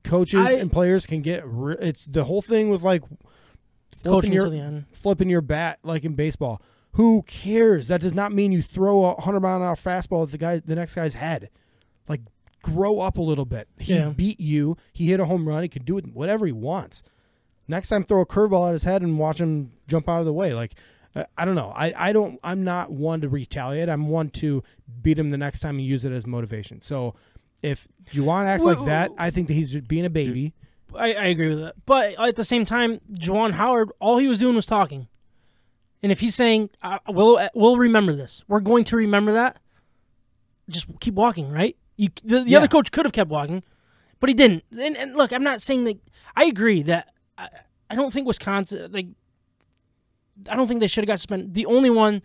coaches and players can get it's the whole thing with, like, flipping your bat, like in baseball. Who cares? That does not mean you throw a 100-mile-an-hour fastball at the next guy's head. Like, grow up a little bit. He beat you. He hit a home run. He could do it whatever he wants. Next time, throw a curveball at his head and watch him jump out of the way. Like, I don't know. I'm not one to retaliate. I'm one to beat him the next time and use it as motivation. So if Juwan acts like that, I think that he's being a baby. I agree with that. But at the same time, Juwan Howard, all he was doing was talking. And if he's saying, we'll remember this, we're going to remember that, just keep walking, right? The other coach could have kept walking, but he didn't. And look, I'm not saying that – I agree that I don't think Wisconsin – like, I don't think they should have got suspended. The only one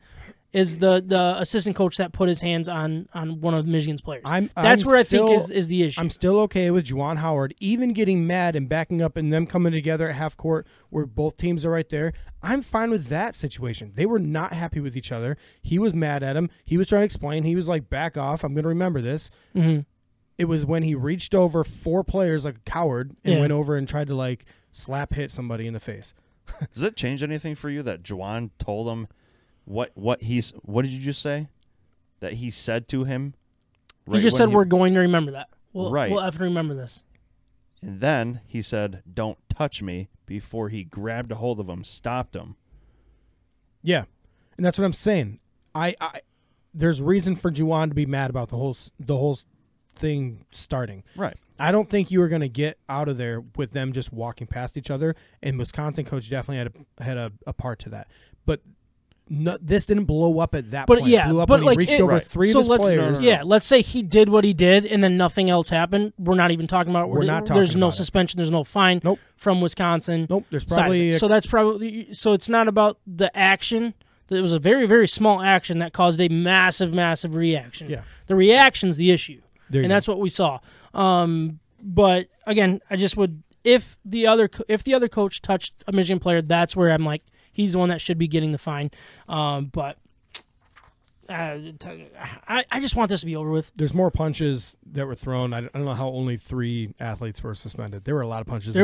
is the assistant coach that put his hands on one of Michigan's players. That's where I think is the issue. I'm still okay with Juwan Howard even getting mad and backing up and them coming together at half court where both teams are right there. I'm fine with that situation. They were not happy with each other. He was mad at him. He was trying to explain. He was like, back off. I'm going to remember this. Mm-hmm. It was when he reached over four players like a coward and went over and tried to, like, slap hit somebody in the face. Does it change anything for you that Juwan told him what did you just say that he said to him? Right, he just said, we're going to remember that. We'll have to remember this. And then he said, don't touch me, before he grabbed a hold of him, stopped him. Yeah, and that's what I'm saying. I there's reason for Juwan to be mad about the whole thing starting. Right. I don't think you were going to get out of there with them just walking past each other, and Wisconsin coach definitely had a part to that. But no, this didn't blow up at that point. Yeah, it blew up when he reached over three of his players. Yeah, let's say he did what he did, and then nothing else happened. We're not even talking about it. There's no suspension. There's no fine from Wisconsin. Nope. There's probably so it's not about the action. It was a very, very small action that caused a massive, massive reaction. Yeah. The reaction's the issue. And that's what we saw. But again, I just would, if the other coach touched a Michigan player, that's where I'm like, he's the one that should be getting the fine. But I just want this to be over with. There's more punches that were thrown. I don't know how only three athletes were suspended. There were a lot of punches.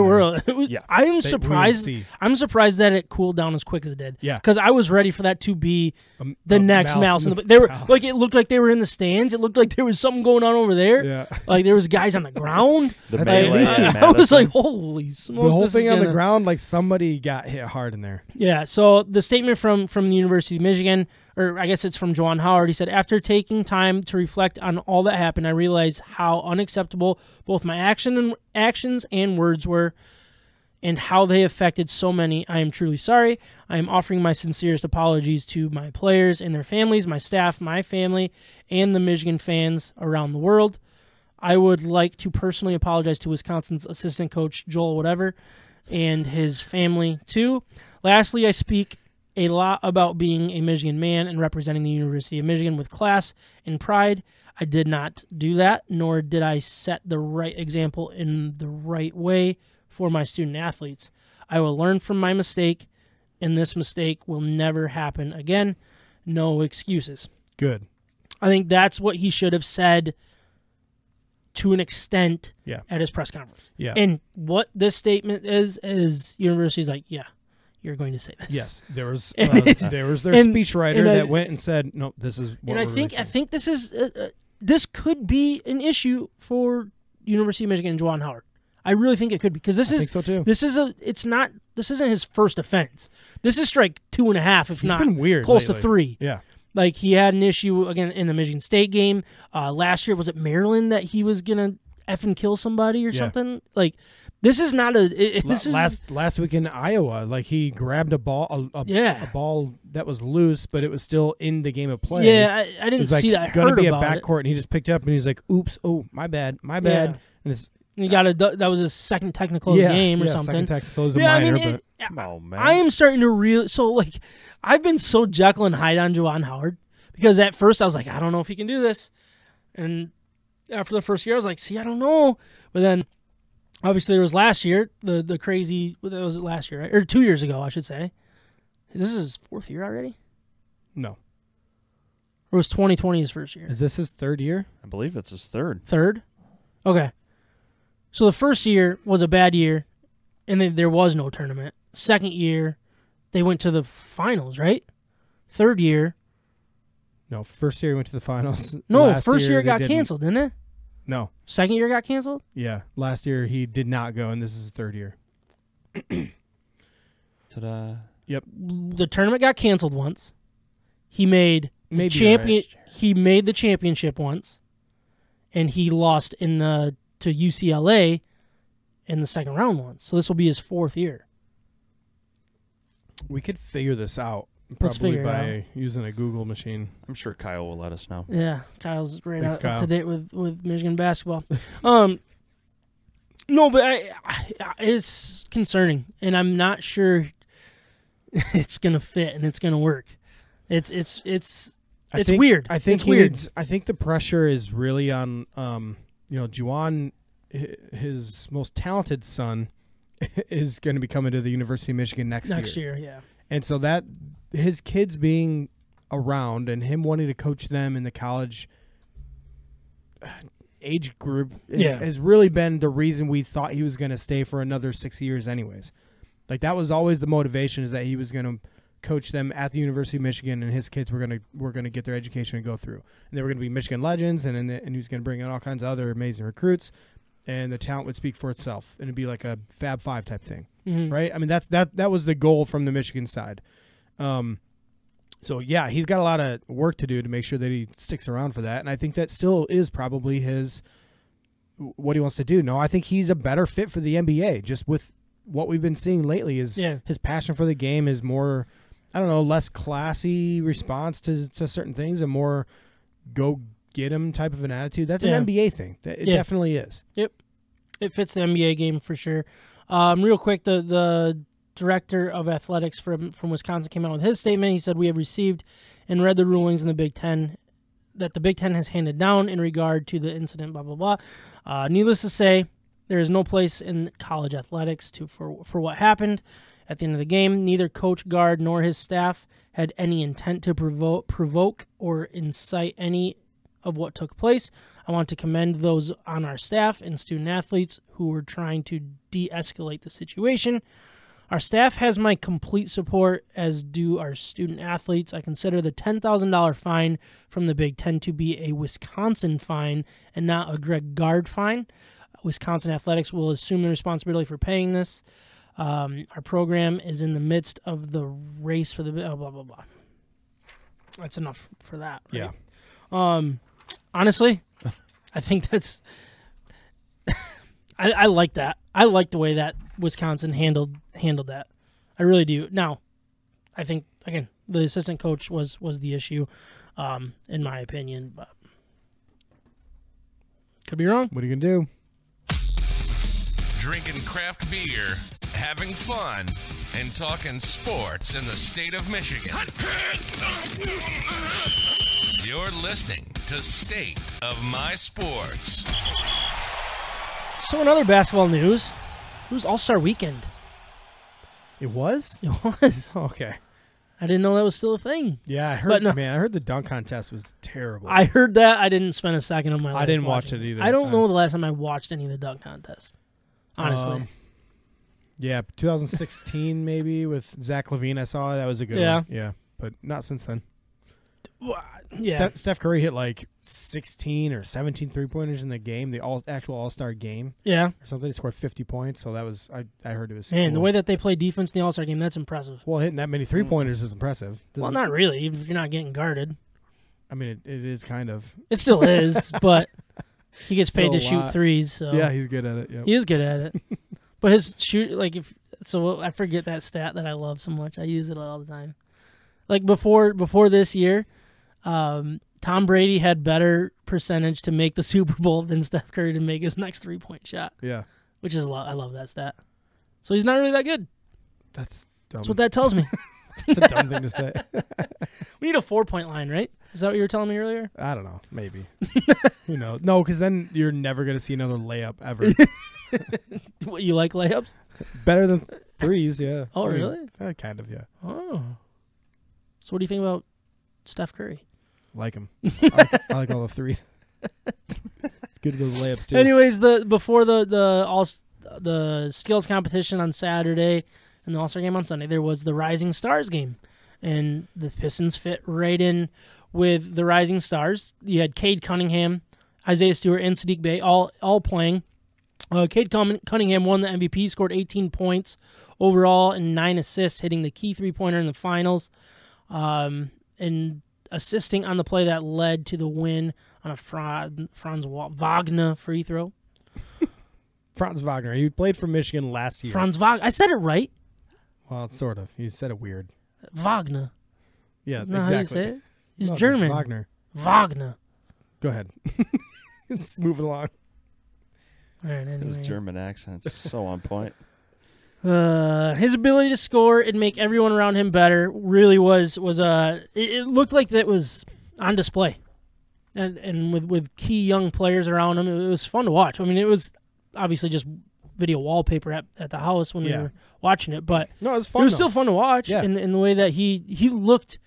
I'm surprised that it cooled down as quick as it did. Yeah. Because I was ready for that to be the next mouse. It looked like they were in the stands. It looked like there was something going on over there. Yeah. Like there was guys on the ground. I was like, holy smokes. The whole thing on the ground, like somebody got hit hard in there. Yeah. So the statement from the University of Michigan, or I guess it's from Juwan Howard, he said, after taking time to reflect on all that happened, I realized how unacceptable both my actions and words were and how they affected so many. I am truly sorry. I am offering my sincerest apologies to my players and their families, my staff, my family, and the Michigan fans around the world. I would like to personally apologize to Wisconsin's assistant coach, Joel whatever, and his family too. Lastly, I speak a lot about being a Michigan man and representing the University of Michigan with class and pride. I did not do that, nor did I set the right example in the right way for my student athletes. I will learn from my mistake, and this mistake will never happen again. No excuses. Good. I think that's what he should have said to an extent at his press conference. Yeah. And what this statement is University's like, yeah, you're going to say this. Yes, there was their speechwriter that went and said, "No, this is what we're going to say." I think this is this could be an issue for University of Michigan and Juwan Howard. I really think it could be, because this isn't his first offense. This is strike 2.5, if not close to 3. Yeah. Like, he had an issue again in the Michigan State game last year. Was it Maryland that he was going to effing kill somebody or something? Like, this is not last week in Iowa, like, he grabbed a ball that was loose, but it was still in the game of play. Yeah, I didn't see that. It was going to be a backcourt, and he just picked it up, and he's like, oops, oh, my bad. Yeah. And he got that was his second technical of the game or something. Yeah, second technical is a minor, oh, man. I am starting to I've been so Jekyll and Hyde on Juwan Howard, because at first I was like, I don't know if he can do this, and after the first year, I was like, see, I don't know. But then obviously there was last year, the crazy, that was last year, right? Or 2 years ago, I should say. This is his fourth year already? No. Or was 2020 his first year? Is this his third year? I believe it's his third. Third? Okay. So the first year was a bad year, and then there was no tournament. Second year, they went to the finals, right? Third year. No, first year he went to the finals. No, first year got canceled, didn't it? No. Second year got canceled? Yeah. Last year he did not go, and this is his third year. Ta-da. Yep. The tournament got canceled once. He made the championship once, and he lost to UCLA in the second round once. So this will be his fourth year. We could figure this out. Probably by using a Google machine. I'm sure Kyle will let us know. Yeah, Kyle's right up to date with Michigan basketball. No, but it's concerning, and I'm not sure it's going to fit and it's going to work. It's weird. I think it's weird. I think the pressure is really on Juwan, his most talented son, is going to be coming to the University of Michigan next year. Next year, yeah. And so that his kids being around and him wanting to coach them in the college age group has really been the reason we thought he was going to stay for another 6 years anyways. Like, that was always the motivation, is that he was going to coach them at the University of Michigan, and his kids were going to get their education and go through. And they were going to be Michigan legends, and he was going to bring in all kinds of other amazing recruits, and the talent would speak for itself, and it'd be like a Fab Five type thing. Mm-hmm. Right? I mean, that was the goal from the Michigan side. So, yeah, he's got a lot of work to do to make sure that he sticks around for that. And I think that still is probably what he wants to do. No, I think he's a better fit for the NBA. Just with what we've been seeing lately is his passion for the game is more, I don't know, less classy response to certain things and more go-get-him type of an attitude. That's an NBA thing. It definitely is. Yep. It fits the NBA game for sure. Real quick, the director of athletics from Wisconsin came out with his statement. He said, "We have received and read the rulings in the Big Ten that the Big Ten has handed down in regard to the incident, blah, blah, blah. Needless to say, there is no place in college athletics for what happened at the end of the game. Neither Coach Gard nor his staff had any intent to provoke or incite any of what took place. I want to commend those on our staff and student athletes who were trying to de-escalate the situation. Our staff has my complete support, as do our student athletes. I consider the $10,000 fine from the Big Ten to be a Wisconsin fine and not a Greg Gard fine. Wisconsin Athletics will assume the responsibility for paying this. Our program is in the midst of the race for the blah, blah, blah, blah." That's enough for that, right? Yeah. Honestly, I think that's – I like that. I like the way that Wisconsin handled that. I really do. Now, I think, again, the assistant coach was the issue, in my opinion. But could be wrong. What are you going to do? Drinking craft beer, having fun, and talking sports in the state of Michigan. You're listening to State of My Sports. So, in other basketball news, it was All-Star Weekend. It was? It was. Okay. I didn't know that was still a thing. Yeah, I heard. No, man, I heard the dunk contest was terrible. I heard that. I didn't spend a second of my life. I didn't watch it either. I don't know the last time I watched any of the dunk contests, honestly. 2016 maybe with Zach LaVine. I saw that was a good one. Yeah, but not since then. Yeah. Steph Curry hit like 16 or 17 three-pointers in the game, the actual All-Star game. Yeah. Or something. He scored 50 points, so that was – I heard it was – Man, cool. The way that they play defense in the All-Star game, that's impressive. Well, hitting that many three-pointers is impressive. Well, not really, even if you're not getting guarded. I mean, it is kind of. It still is, but he gets paid to shoot threes. So. Yeah, he's good at it. Yep. He is good at it. But his shoot – I forget that stat that I love so much. I use it all the time. Like before this year – Tom Brady had better percentage to make the Super Bowl than Steph Curry to make his next three-point shot. Yeah. Which is I love that stat. So he's not really that good. That's dumb. That's what that tells me. It's a dumb thing to say. We need a 4-point line, right? Is that what you were telling me earlier? I don't know. Maybe. Who knows? No, because then you're never going to see another layup ever. What, you like layups? Better than threes, yeah. Oh, I mean, really? Kind of, yeah. Oh. So what do you think about Steph Curry? Like him. I like all the threes. It's good to those layups, too. Anyways, before the skills competition on Saturday and the All-Star game on Sunday, there was the Rising Stars game. And the Pistons fit right in with the Rising Stars. You had Cade Cunningham, Isaiah Stewart, and Sadiq Bey all playing. Cade Cunningham won the MVP, scored 18 points overall and 9 assists, hitting the key three-pointer in the finals and assisting on the play that led to the win on a Franz Wagner free throw. Franz Wagner. He played for Michigan last year. Franz Wagner. I said it right. Well, sort of. You said it weird. Wagner. Yeah, exactly. How you say it? He's German. Wagner. Go ahead. Just moving along. All right, anyway. His German accent's so on point. His ability to score and make everyone around him better really was it looked like that was on display. And with key young players around him, it was fun to watch. I mean, it was obviously just video wallpaper at the house when we were watching it, but no, it was fun. It was still fun to watch, in the way that he looked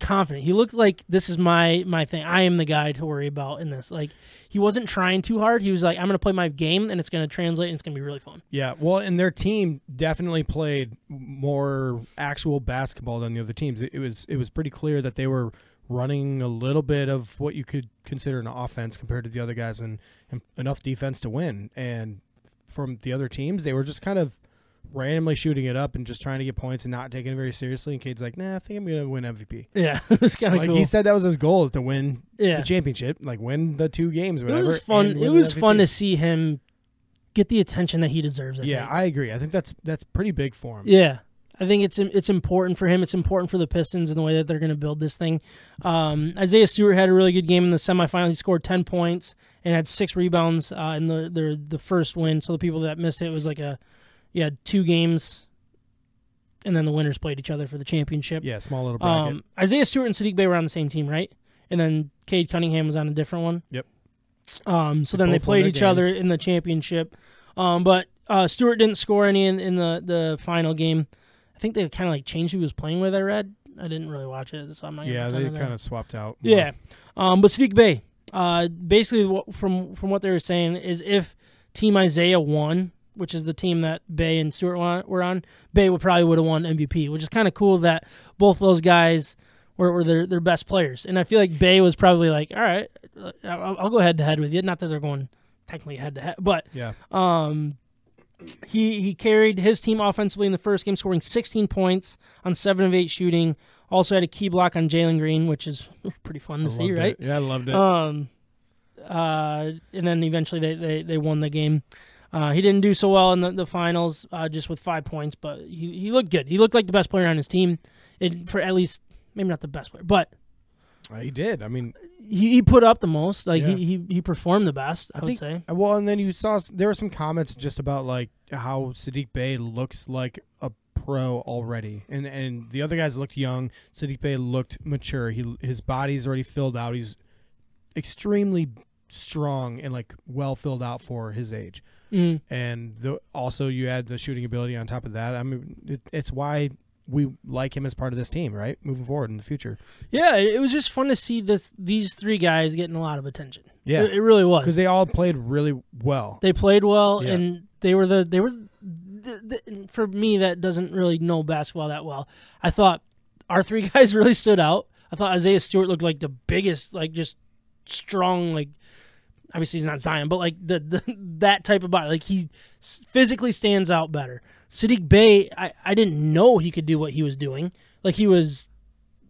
confident. He looked like, this is my thing. I am the guy to worry about in this. Like, he wasn't trying too hard. He was like, I'm going to play my game, and it's going to translate, and it's going to be really fun. Yeah, well, and their team definitely played more actual basketball than the other teams. It was pretty clear that they were running a little bit of what you could consider an offense compared to the other guys, and enough defense to win. And from the other teams, they were just kind of randomly shooting it up and just trying to get points and not taking it very seriously. And Cade's like, nah, I think I'm going to win MVP. Yeah, it's kind of cool. Like, he said that was his goal, is to win the championship, like win the 2 games or whatever. It was fun. It was fun to see him get the attention that he deserves. I think. I agree. I think that's pretty big for him. Yeah. I think it's important for him. It's important for the Pistons in the way that they're going to build this thing. Isaiah Stewart had a really good game in the semifinals. He scored 10 points and had 6 rebounds in the first win. So the people that missed it, was like 2 games, and then the winners played each other for the championship. Yeah, small little bracket. Isaiah Stewart and Sadiq Bey were on the same team, right? And then Cade Cunningham was on a different one. Yep. So then they played each other in the championship. But Stewart didn't score any in the final game. I think they kind of like changed who he was playing with, I read. I didn't really watch it, so I'm not going to Yeah, they kind of swapped out more. Yeah. But Sadiq Bey, basically from what they were saying is, if Team Isaiah won, which is the team that Bey and Stewart were on, Bey would have won MVP, which is kind of cool that both those guys were their best players. And I feel like Bey was probably like, all right, I'll go head-to-head with you. Not that they're going technically head-to-head, but yeah. He carried his team offensively in the first game, scoring 16 points on 7 of 8 shooting. Also had a key block on Jalen Green, which is pretty fun to see, right? Yeah, I loved it. And then eventually they won the game. He didn't do so well in the finals, just with 5 points, but he looked good. He looked like the best player on his team, for at least, maybe not the best player, but he did. I mean, he put up the most. Like, he performed the best, I would say. Well, and then you saw there were some comments just about like how Sadiq Bey looks like a pro already, and the other guys looked young. Sadiq Bey looked mature. His body's already filled out. He's extremely strong and like well filled out for his age. Mm. And also you add the shooting ability on top of that. I mean, it's why we like him as part of this team, right? Moving forward in the future. Yeah, it was just fun to see these 3 guys getting a lot of attention. Yeah, it really was, because they all played really well. They played well, and they were for me that doesn't really know basketball that well. I thought our 3 guys really stood out. I thought Isaiah Stewart looked like the biggest, like just strong, like obviously he's not Zion, but like that type of body, like he physically stands out better. Sadiq Bey, I didn't know he could do what he was doing. Like, he was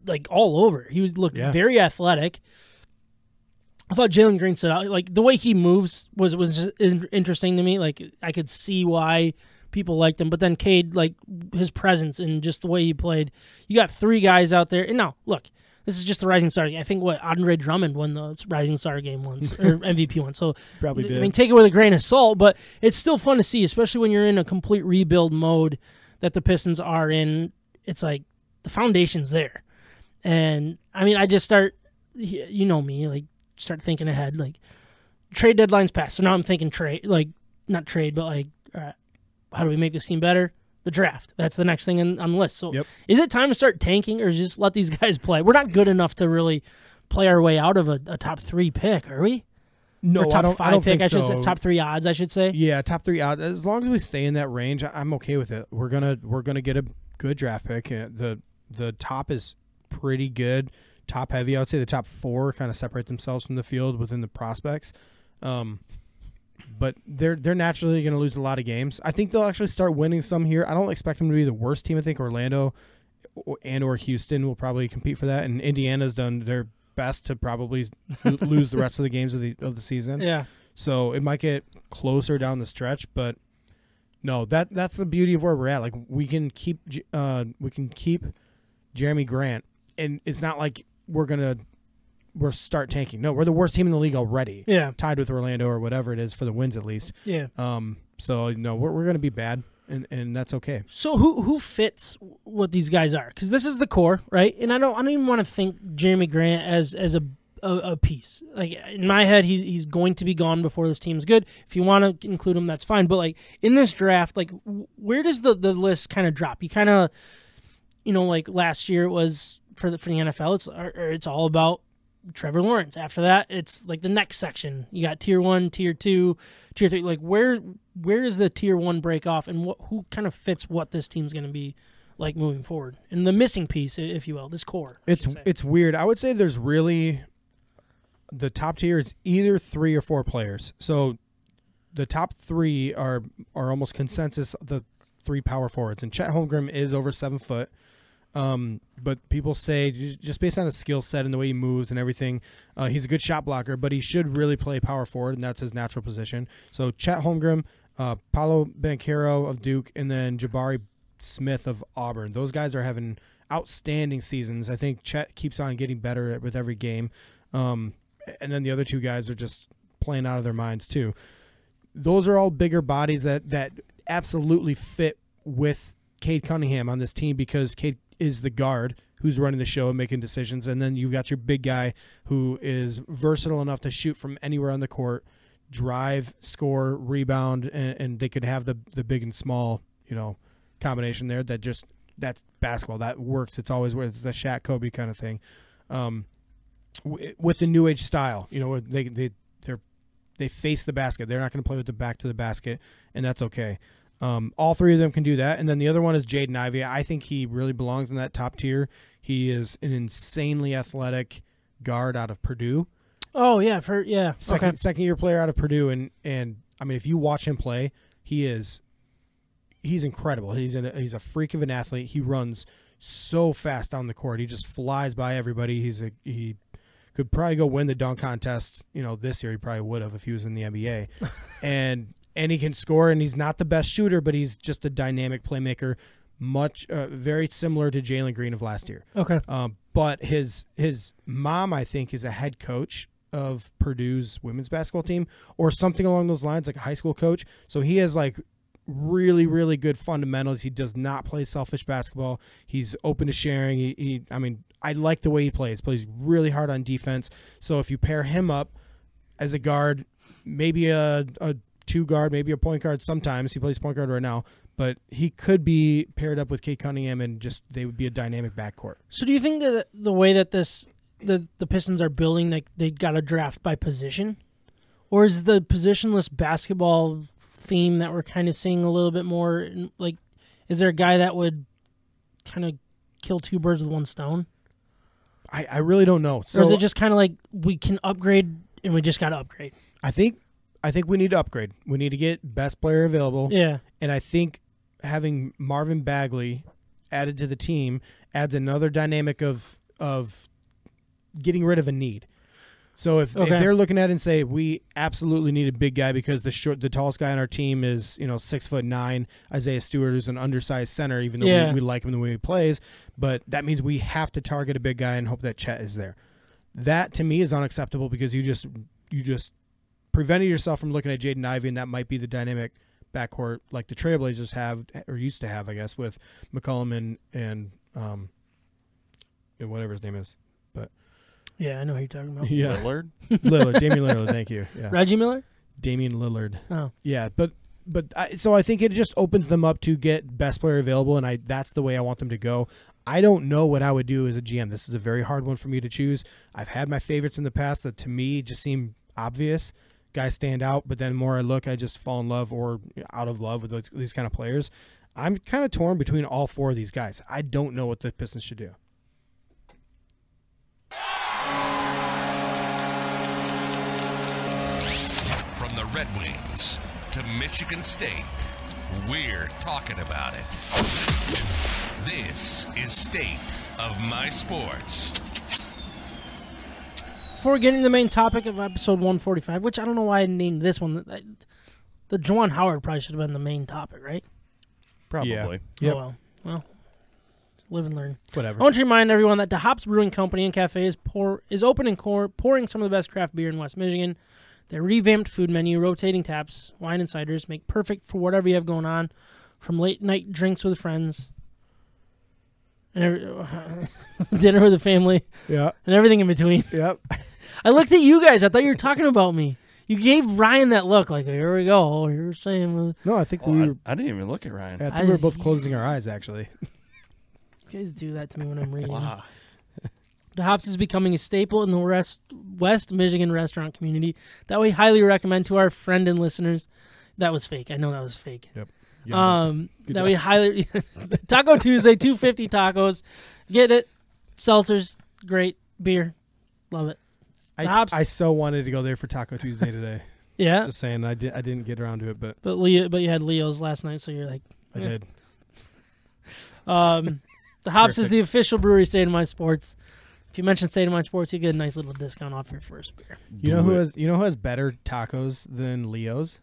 like all over. He looked very athletic. I thought Jalen Green stood out. Like, the way he moves was just interesting to me. Like, I could see why people liked him. But then Cade, like his presence and just the way he played. You got 3 guys out there, and now look. This is just the Rising Star game. I think Andre Drummond won the Rising Star game once, or MVP once. So probably did. I mean, take it with a grain of salt, but it's still fun to see, especially when you're in a complete rebuild mode that the Pistons are in it's like the foundation's there. And I mean, I just start, you know me, like start thinking ahead, like trade deadline's passed. So now I'm thinking not trade, but all right, how do we make this team better? The draft. That's the next thing on the list. So is it time to start tanking or just let these guys play? We're not good enough to really play our way out of a top three pick, are we? No, I don't think so. Top three odds, I should say. Yeah, top three odds. As long as we stay in that range, I'm okay with it. We're gonna get a good draft pick. The top is pretty good, top heavy. I would say the top four kind of separate themselves from the field within the prospects, but they're naturally going to lose a lot of games. I think they'll actually start winning some here. I don't expect them to be the worst team. I think Orlando and or Houston will probably compete for that, and Indiana's done their best to probably lose the rest of the games of the season. Yeah. So it might get closer down the stretch, but no, that's the beauty of where we're at. Like we can keep Jeremy Grant, and it's not like we're start tanking. No, we're the worst team in the league already. Yeah. Tied with Orlando or whatever it is for the wins at least. Yeah. So no, we're going to be bad. And that's okay. So who fits what these guys are? Because this is the core, right? And I don't even want to think Jeremy Grant as a piece. Like in my head, he's going to be gone before this team's good. If you want to include him, that's fine. But like in this draft, like where does the list kind of drop? You kind of, like last year it was for the NFL. It's all about Trevor Lawrence. After that, it's like the next section. You got tier 1, tier 2, tier 3. Like where does the tier 1 break off, and who kind of fits what this team's going to be like moving forward? And the missing piece, if you will, this core. It's weird. I would say there's really the top tier is either 3 or 4 players. So the top 3 are almost consensus, the 3 power forwards, and Chet Holmgren is over 7 foot. But people say just based on his skill set and the way he moves and everything, he's a good shot blocker, but he should really play power forward, and that's his natural position. So Chet Holmgren, Paolo Banchero of Duke, and then Jabari Smith of Auburn. Those guys are having outstanding seasons. I think Chet keeps on getting better with every game. And then the other two guys are just playing out of their minds too. Those are all bigger bodies that absolutely fit with Cade Cunningham on this team, because Cade is the guard who's running the show and making decisions, and then you've got your big guy who is versatile enough to shoot from anywhere on the court, drive, score, rebound, and they could have the big and small, combination there. That's basketball. That works. It's always it's the Shaq Kobe kind of thing, with the new age style. They face the basket. They're not going to play with the back to the basket, and that's okay. All three of them can do that. And then the other one is Jaden Ivey. I think he really belongs in that top tier. He is an insanely athletic guard out of Purdue. Oh, yeah. Second-year player out of Purdue. And I mean, if you watch him play, he's incredible. He's a freak of an athlete. He runs so fast down the court. He just flies by everybody. He could probably go win the dunk contest. This year he probably would have if he was in the NBA. And he can score, and he's not the best shooter, but he's just a dynamic playmaker, very similar to Jalen Green of last year. Okay. But his mom, I think, is a head coach of Purdue's women's basketball team or something along those lines, like a high school coach. So he has, like, really, really good fundamentals. He does not play selfish basketball. He's open to sharing. I like the way he plays. Plays really hard on defense. So if you pair him up as a guard, maybe a two guard, maybe a point guard. Sometimes he plays point guard right now, but he could be paired up with Cade Cunningham, and just they would be a dynamic backcourt. So do you think that the way that the Pistons are building, like they got a draft by position, or is the positionless basketball theme that we're kind of seeing a little bit more? Like, is there a guy that would kind of kill two birds with one stone? I really don't know. So, or is it just kind of like we can upgrade and we just got to upgrade? I think we need to upgrade. We need to get best player available. Yeah. And I think having Marvin Bagley added to the team adds another dynamic of getting rid of a need. So if they're looking at it and say, we absolutely need a big guy because the tallest guy on our team is, 6'9", Isaiah Stewart, who's an undersized center, even though we like him the way he plays. But that means we have to target a big guy and hope that Chet is there. That, to me, is unacceptable because you just prevented yourself from looking at Jaden Ivey, and that might be the dynamic backcourt like the Trailblazers have, or used to have, I guess, with McCollum and whatever his name is. But yeah, I know who you're talking about. Yeah. Lillard, Damian Lillard. Thank you. Yeah. Reggie Miller, Damian Lillard. Oh, yeah, but I think it just opens them up to get best player available, and that's the way I want them to go. I don't know what I would do as a GM. This is a very hard one for me to choose. I've had my favorites in the past that to me just seem obvious. Guys stand out, but then the more I look, I just fall in love or out of love with these kind of players. I'm kind of torn between all four of these guys. I don't know what the Pistons should do. From the Red Wings to Michigan State, we're talking about it. This is State of My Sports. Before getting to the main topic of episode 145, which I don't know why I named this one, the Juwan Howard probably should have been the main topic, right? Probably. Yeah. Yep. Oh, well, live and learn. Whatever. I want to remind everyone that the Hops Brewing Company and Cafe is open and pouring some of the best craft beer in West Michigan. Their revamped food menu, rotating taps, wine and ciders make perfect for whatever you have going on, from late night drinks with friends and dinner with the family, yeah, and everything in between. Yep. I looked at you guys. I thought you were talking about me. You gave Ryan that look, like, here we go. You were saying. No, I think we were. I didn't even look at Ryan. Yeah, I think we were both closing our eyes, actually. You guys do that to me when I'm reading. Wow. The Hops is becoming a staple in the West Michigan restaurant community that we highly recommend to our friend and listeners. That was fake. I know that was fake. Yep. Yeah, that job. We highly Taco Tuesday, 250 tacos. Get it. Seltzers, great. Beer, love it. I so wanted to go there for Taco Tuesday today. Yeah, just saying. I didn't get around to it, but you had Leo's last night, so you're like, eh. I did. The Hops is the official brewery State of My Sports. If you mention State of My Sports, you get a nice little discount off your first beer. You know who has better tacos than Leo's?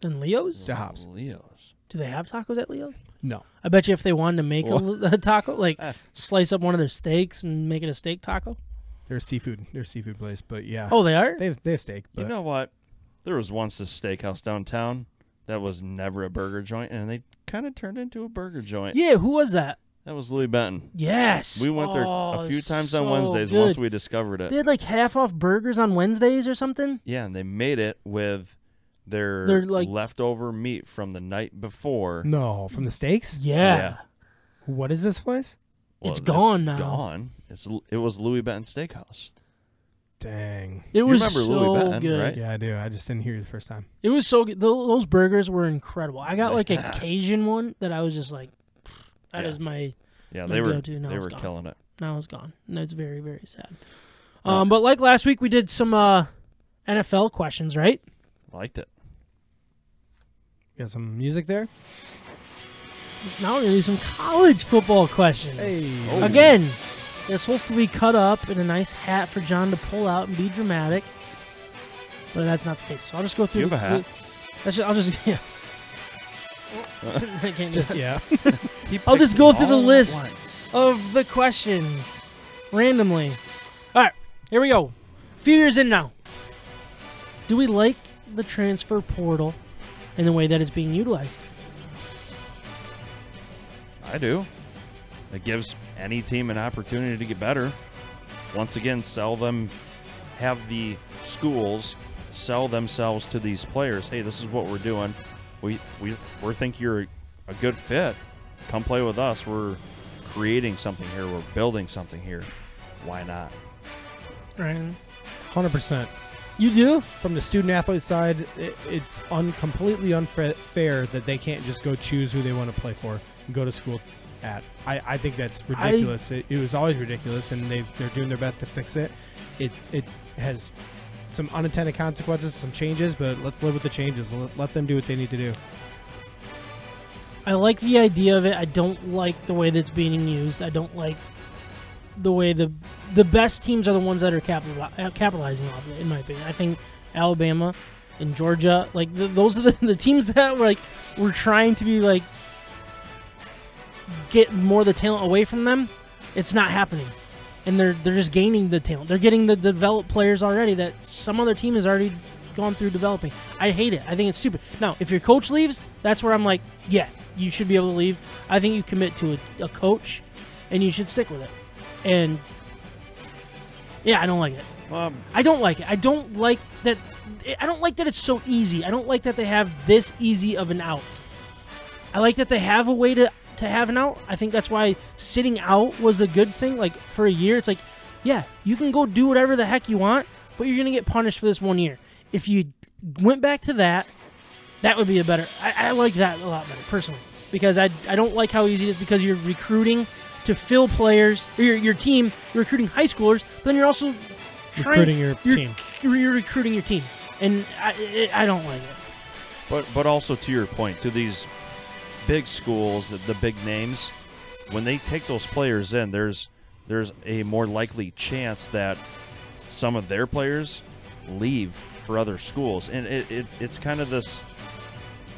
Than Leo's? The Hops. Leo's. Do they have tacos at Leo's? No. I bet you if they wanted to make a taco, like slice up one of their steaks and make it a steak taco. They're a seafood place, but yeah. Oh, they are? They have steak. But. You know what? There was once a steakhouse downtown that was never a burger joint, and they kind of turned into a burger joint. Yeah, who was that? That was Louis Benton. Yes. We went there a few times on Wednesdays once we discovered it. They had like half-off burgers on Wednesdays or something? Yeah, and they made it with... They're like leftover meat from the night before. No, from the steaks? Yeah. What is this place? Well, it's gone now. Gone. It was Louis Benton Steakhouse. Dang. It was so Louis Benton, good. Right? Yeah, I do. I just didn't hear you the first time. It was so good. Those burgers were incredible. I got like a Cajun one that I was just like, that is my go-to. Now they were killing it. Now it's gone. And it's very, very sad. But like last week, we did some NFL questions, right? Liked it. Got some music there? Now we're going to do some college football questions. Hey. Oh. Again, they're supposed to be cut up in a nice hat for John to pull out and be dramatic. But that's not the case. So I'll just go through. You have a hat. I'll just I can't do that. Yeah. I'll just go through the list of the questions randomly. All right. Here we go. A few years in now. Do we like the transfer portal and the way that it's being utilized? I do. It gives any team an opportunity to get better. Once again, have the schools sell themselves to these players. Hey, this is what we're doing. We think you're a good fit. Come play with us. We're creating something here. We're building something here. Why not? Right. 100%. You do? From the student-athlete side, it's completely unfair that they can't just go choose who they want to play for and go to school at. I think that's ridiculous. It was always ridiculous, and they're doing their best to fix it. It has some unintended consequences, some changes, but let's live with the changes. Let them do what they need to do. I like the idea of it. I don't like the way that it's being used. I don't like the way the best teams are the ones that are capitalizing off it, in my opinion. I think Alabama and Georgia, like those are the teams that were trying to be like get more of the talent away from them. It's not happening, and they're just gaining the talent. They're getting the developed players already that some other team has already gone through developing. I hate it. I think it's stupid. Now, if your coach leaves, that's where I'm like, yeah, you should be able to leave. I think you commit to a coach, and you should stick with it. And, yeah, I don't like it. I don't like it. I don't like that. I don't like that it's so easy. I don't like that they have this easy of an out. I like that they have a way to have an out. I think that's why sitting out was a good thing. Like, for a year, it's like, yeah, you can go do whatever the heck you want, but you're going to get punished for this 1 year. If you went back to that, that would be a better... I like that a lot better, personally, because I don't like how easy it is, because you're recruiting to fill players, or your team, you're recruiting high schoolers, but then you're also recruiting your team. You're recruiting your team, and I don't like it. But also, to your point, to these big schools, the big names, when they take those players in, there's a more likely chance that some of their players leave for other schools. And it's kind of this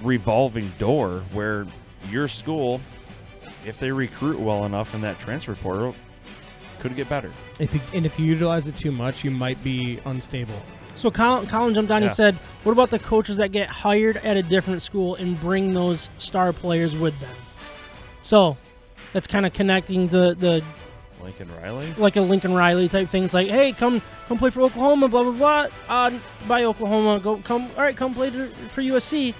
revolving door where your school, if they recruit well enough in that transfer portal, could get better. If you utilize it too much, you might be unstable. So Colin jumped on, yeah. He said, what about the coaches that get hired at a different school and bring those star players with them? So that's kind of connecting the Lincoln Riley? Like a Lincoln Riley type thing. It's like, hey, come play for Oklahoma, blah, blah, blah. Bye, Oklahoma. Come play for USC.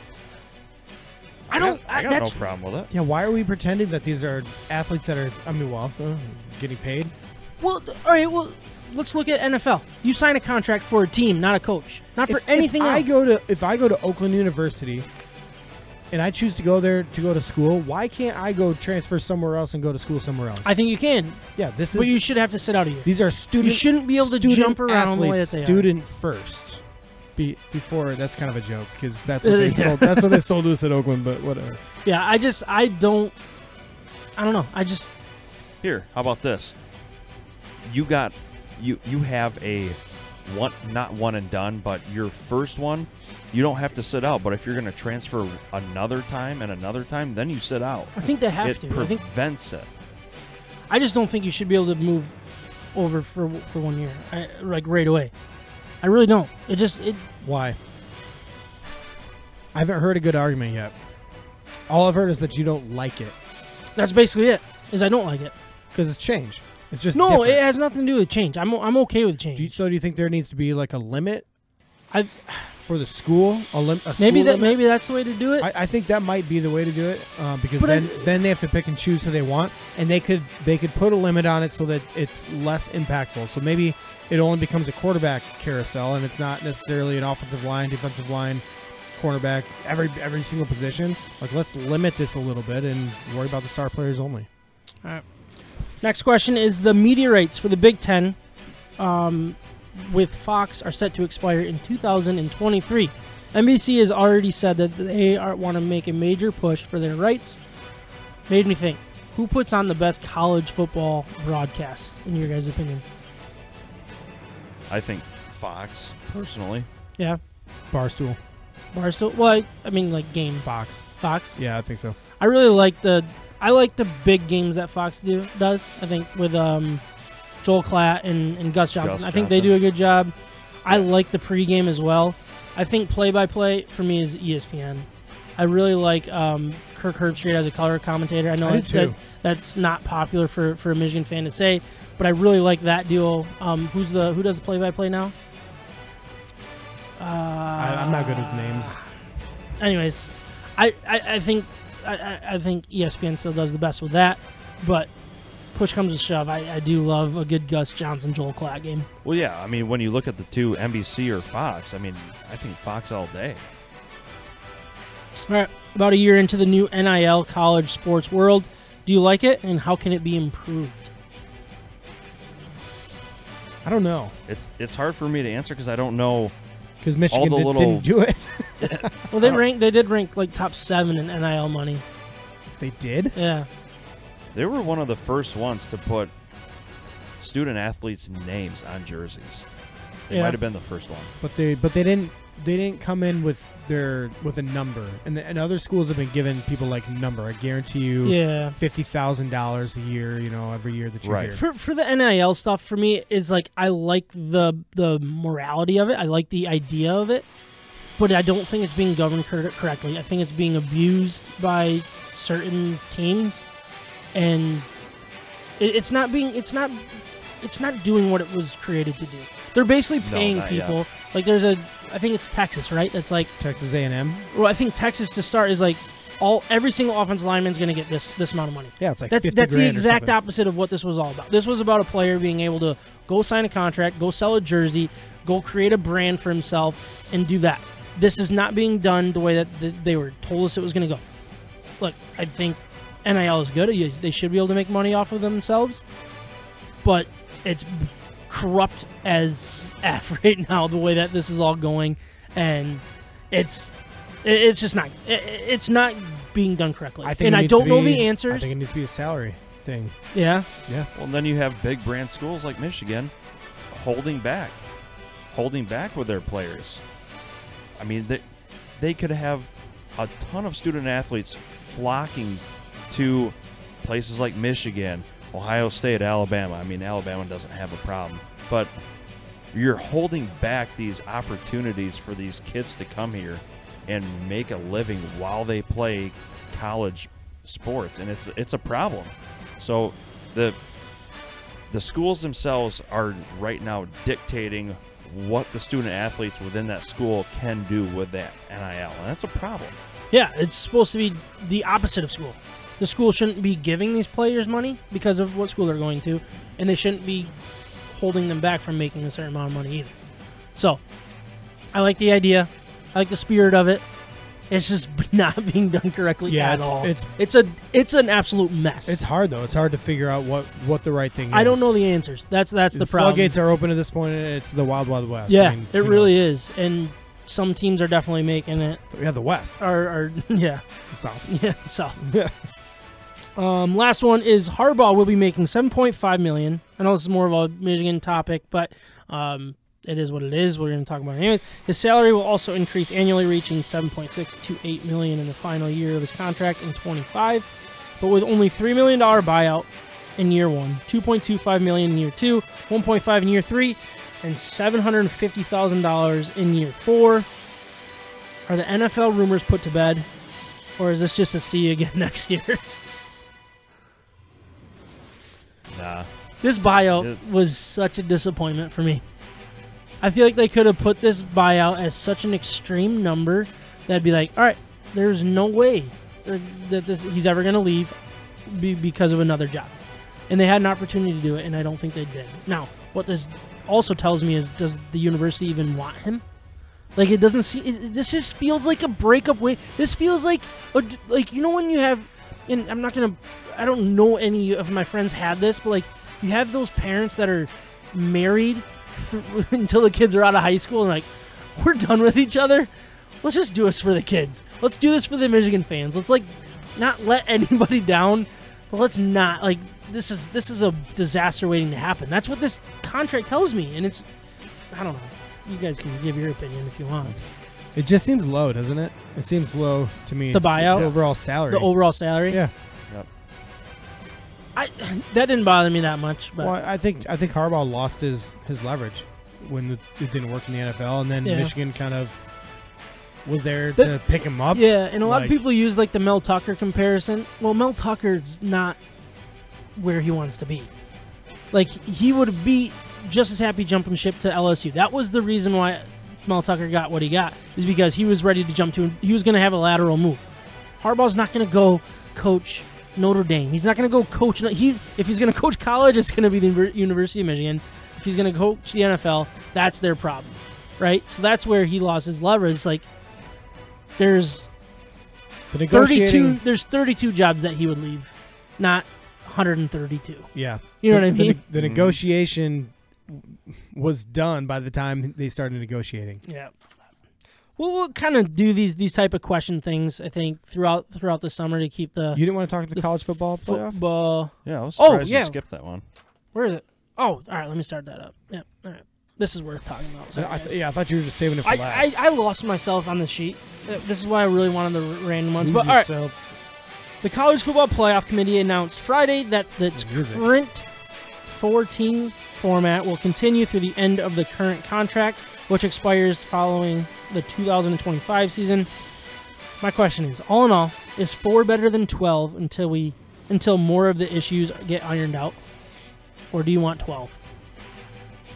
I got no problem with it. Yeah, why are we pretending that these are athletes that are, getting paid? Well, all right, let's look at NFL. You sign a contract for a team, not a coach. Not for anything else. If I go to Oakland University and I choose to go there to go to school, why can't I go transfer somewhere else and go to school somewhere else? I think you can. Yeah, but you should have to sit out a year. These are students. You shouldn't be able to jump around the way that they are. Student first. Before, that's kind of a joke, because that's what they sold. That's what they sold us at Oakland, but whatever. Yeah, I don't know. Here, how about this? You have a one, not one and done, but your first one, you don't have to sit out. But if you're going to transfer another time and another time, then you sit out. I think they have to. It prevents it. I just don't think you should be able to move over for 1 year, right away. I really don't. Why? I haven't heard a good argument yet. All I've heard is that you don't like it. That's basically it. Is I don't like it because it's change. It's just different. It has nothing to do with change. I'm okay with change. Do you think there needs to be like a limit? For the school, maybe that's the way to do it. I think that might be the way to do it, because then they have to pick and choose who they want, and they could put a limit on it so that it's less impactful. So maybe it only becomes a quarterback carousel, and it's not necessarily an offensive line, defensive line, cornerback, every single position. Like, let's limit this a little bit and worry about the star players only. All right. Next question is the media rights for the Big Ten. With Fox are set to expire in 2023. NBC has already said that they want to make a major push for their rights. Made me think, who puts on the best college football broadcast, in your guys' opinion? I think Fox, personally. Yeah. Barstool. Well, game. Fox. Yeah, I think so. I really like the big games that Fox does. I think with Joel Klatt and Gus Johnson. I think they do a good job. I like the pregame as well. I think play-by-play for me is ESPN. I really like Kirk Herbstreit as a color commentator. I know that's not popular for a Michigan fan to say, but I really like that duo. Who does the play-by-play now? I'm not good with names. Anyways, I think ESPN still does the best with that, but. Push comes to shove. I do love a good Gus Johnson, Joel Klatt game. Well, yeah. When you look at the two, NBC or Fox, I think Fox all day. All right. About a year into the new NIL college sports world, do you like it, and how can it be improved? I don't know. It's hard for me to answer because I don't know. Because Michigan didn't do it. Well, they did rank like top 7 in NIL money. They did? Yeah. They were one of the first ones to put student athletes' names on jerseys. They might have been the first one, but they didn't they didn't come in with a number, and other schools have been giving people like number. I guarantee you, $50,000 a year. You know, every year that you're here. For the NIL stuff, for me is like I like the morality of it. I like the idea of it, but I don't think it's being governed correctly. I think it's being abused by certain teams, and it's not doing what it was created to do. They're basically paying people. Yet. Like there's a, I think it's Texas, right? That's like Texas A&M. Well, I think Texas to start is like every single offensive lineman is going to get this amount of money. Yeah, it's like that's the exact opposite of what this was all about. This was about a player being able to go sign a contract, go sell a jersey, go create a brand for himself, and do that. This is not being done the way that they were told us it was going to go. Look, I think NIL is good. They should be able to make money off of themselves, but it's corrupt as F right now the way that this is all going, and it's just not it's not being done correctly. I don't know the answers. I think it needs to be a salary thing. Yeah. Well, then you have big brand schools like Michigan holding back with their players. I mean, they could have a ton of student athletes flocking to places like Michigan, Ohio State, Alabama. I mean, Alabama doesn't have a problem, but you're holding back these opportunities for these kids to come here and make a living while they play college sports, and it's a problem. So the schools themselves are right now dictating what the student athletes within that school can do with that NIL, and that's a problem. Yeah, it's supposed to be the opposite of school. The school shouldn't be giving these players money because of what school they're going to, and they shouldn't be holding them back from making a certain amount of money either. So, I like the idea. I like the spirit of it. It's just not being done correctly at all. It's an absolute mess. It's hard, though. It's hard to figure out what the right thing is. I don't know the answers. That's the problem. The floodgates are open at this point, and it's the wild, wild west. Yeah, I mean, it really is. And some teams are definitely making it. Yeah, the west. South. Yeah, south. Yeah. Last one is Harbaugh will be making $7.5 million. I know this is more of a Michigan topic, but it is what it is. We're going to talk about it anyways. His salary will also increase annually, reaching $7.6 to $8 million in the final year of his contract in 25, but with only $3 million buyout in year one, $2.25 million in year two, $1.5 in year three, and $750,000 in year four. Are the NFL rumors put to bed, or is this just a see you again next year? Nah. This buyout was such a disappointment for me. I feel like they could have put this buyout as such an extreme number that'd be like, all right, there's no way that he's ever going to leave because of another job. And they had an opportunity to do it, and I don't think they did. Now, what this also tells me is, does the university even want him? Like, it doesn't seem. This just feels like a breakup way. This feels like you know when you have. And I'm not going to, I don't know any of my friends had this, but like you have those parents that are married until the kids are out of high school and like, we're done with each other. Let's just do this for the kids. Let's do this for the Michigan fans. Let's like not let anybody down, but let's not like, this is a disaster waiting to happen. That's what this contract tells me. And it's, I don't know. You guys can give your opinion if you want. It just seems low, doesn't it? It seems low to me. The buyout? The overall salary. Yeah. Yep. That didn't bother me that much. But. Well, I think Harbaugh lost his leverage when it didn't work in the NFL, and then Michigan kind of was there to pick him up. Yeah, and a lot of people use like the Mel Tucker comparison. Well, Mel Tucker's not where he wants to be. Like, he would be just as happy jumping ship to LSU. That was the reason why Mel Tucker got what he got, is because he was ready to jump to. He was going to have a lateral move. Harbaugh's not going to go coach Notre Dame. He's not going to go coach. If he's going to coach college, it's going to be the University of Michigan. If he's going to coach the NFL, that's their problem, right? So that's where he lost his leverage. It's like there's 32 jobs that he would leave, not 132. Yeah, you know what I mean. The negotiation was done by the time they started negotiating. Yeah. Well, we'll kind of do these type of question things, I think, throughout the summer to keep the... You didn't want to talk to the college football playoff? Yeah, I was surprised you skipped that one. Where is it? Oh, all right, let me start that up. Yeah, all right. This is worth talking about. Sorry, I thought you were just saving it for last. I lost myself on the sheet. This is why I really wanted the random ones. But all right. The College Football Playoff Committee announced Friday that its current four-team format will continue through the end of the current contract, which expires following the 2025 season. My question is, all in all, is 4 better than 12 until more of the issues get ironed out? Or do you want 12?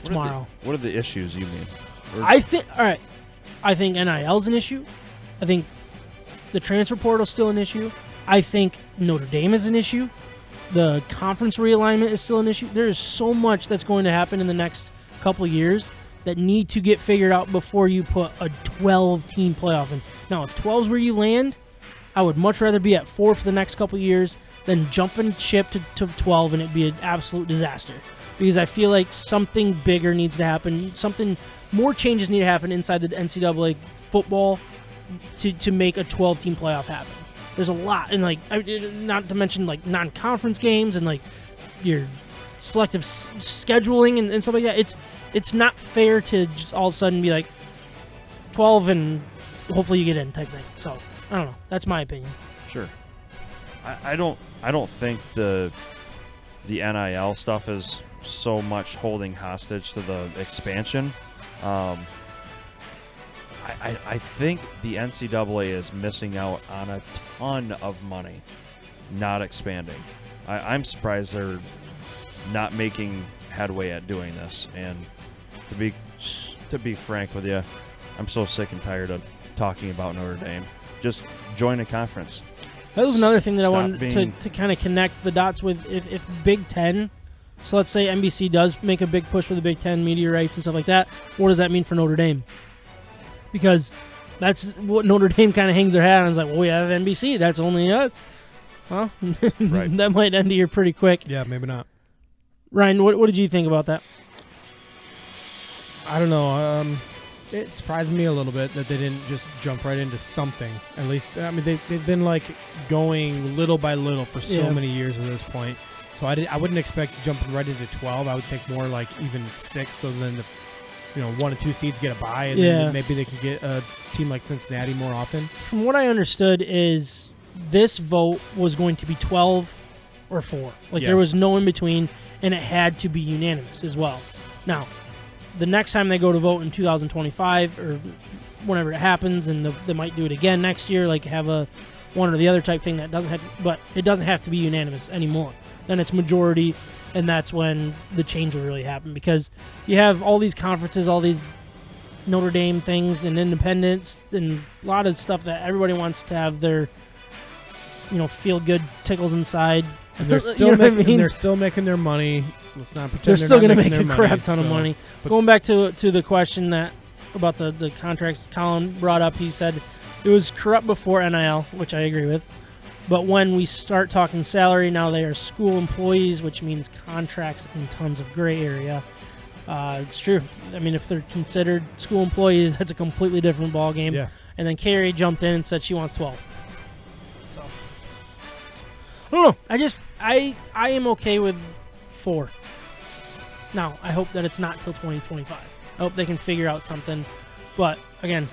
Tomorrow. What are the issues you mean? I think NIL's an issue. I think the transfer portal's still an issue. I think Notre Dame is an issue. The conference realignment is still an issue. There is so much that's going to happen in the next couple years that need to get figured out before you put a 12-team playoff in. Now, if 12 is where you land, I would much rather be at 4 for the next couple years than jumping ship to 12 and it'd be an absolute disaster. Because I feel like something bigger needs to happen. More changes need to happen inside the NCAA football to make a 12-team playoff happen. There's a lot, and not to mention non-conference games and your selective scheduling and stuff like that. It's not fair to just all of a sudden be 12 and hopefully you get in type thing. So I don't know. That's my opinion. Sure. I don't think the NIL stuff is so much holding hostage to the expansion. I think the NCAA is missing out on a ton of money not expanding. I'm surprised they're not making headway at doing this. And to be frank with you, I'm so sick and tired of talking about Notre Dame. Just join a conference. That was another thing that I wanted to kind of connect the dots with. If Big Ten... So let's say NBC does make a big push for the Big Ten media rights and stuff like that. What does that mean for Notre Dame? Because that's what Notre Dame kind of hangs their hat on. It's we have NBC. That's only us. Well, right. That might end here pretty quick. Yeah, maybe not. Ryan, what did you think about that? I don't know. It surprised me a little bit that they didn't just jump right into something. At least, I mean, they've been going little by little for so many years at this point. So I wouldn't expect jumping right into 12. I would think more even 6. So then, 1 or 2 seeds get a bye, and then maybe they can get a team like Cincinnati more often. From what I understood is this vote was going to be 12 or 4. There was no in between, and it had to be unanimous as well. Now, the next time they go to vote in 2025 or whenever it happens, and they might do it again next year, have a one or the other type thing that doesn't have, but it doesn't have to be unanimous anymore. Then it's majority, and that's when the change will really happen because you have all these conferences, all these Notre Dame things and independents and a lot of stuff that everybody wants to have their, feel-good tickles inside. And they're still they're still making their money. Let's not pretend they're still going to make a crap ton of money. Going back to the question that about the contracts Colin brought up, he said it was corrupt before NIL, which I agree with. But when we start talking salary, now they are school employees, which means contracts and tons of gray area. It's true. I mean, if they're considered school employees, that's a completely different ballgame. Yeah. And then Carrie jumped in and said she wants 12. So, I don't know. I am okay with 4. Now, I hope that it's not till 2025. I hope they can figure out something. But, again,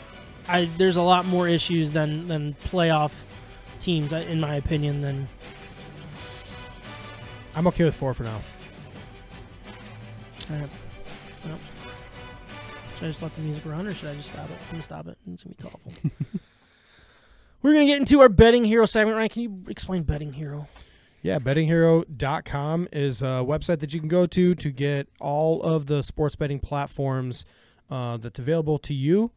there's a lot more issues than playoff teams, in my opinion, then I'm okay with 4 for now. All right. Well, should I just let the music run, or should I just stop it? I'm going to stop it. It's going to be awful. We're going to get into our Betting Hero segment. Ryan, can you explain Betting Hero? Yeah, bettinghero.com is a website that you can go to get all of the sports betting platforms that's available to you.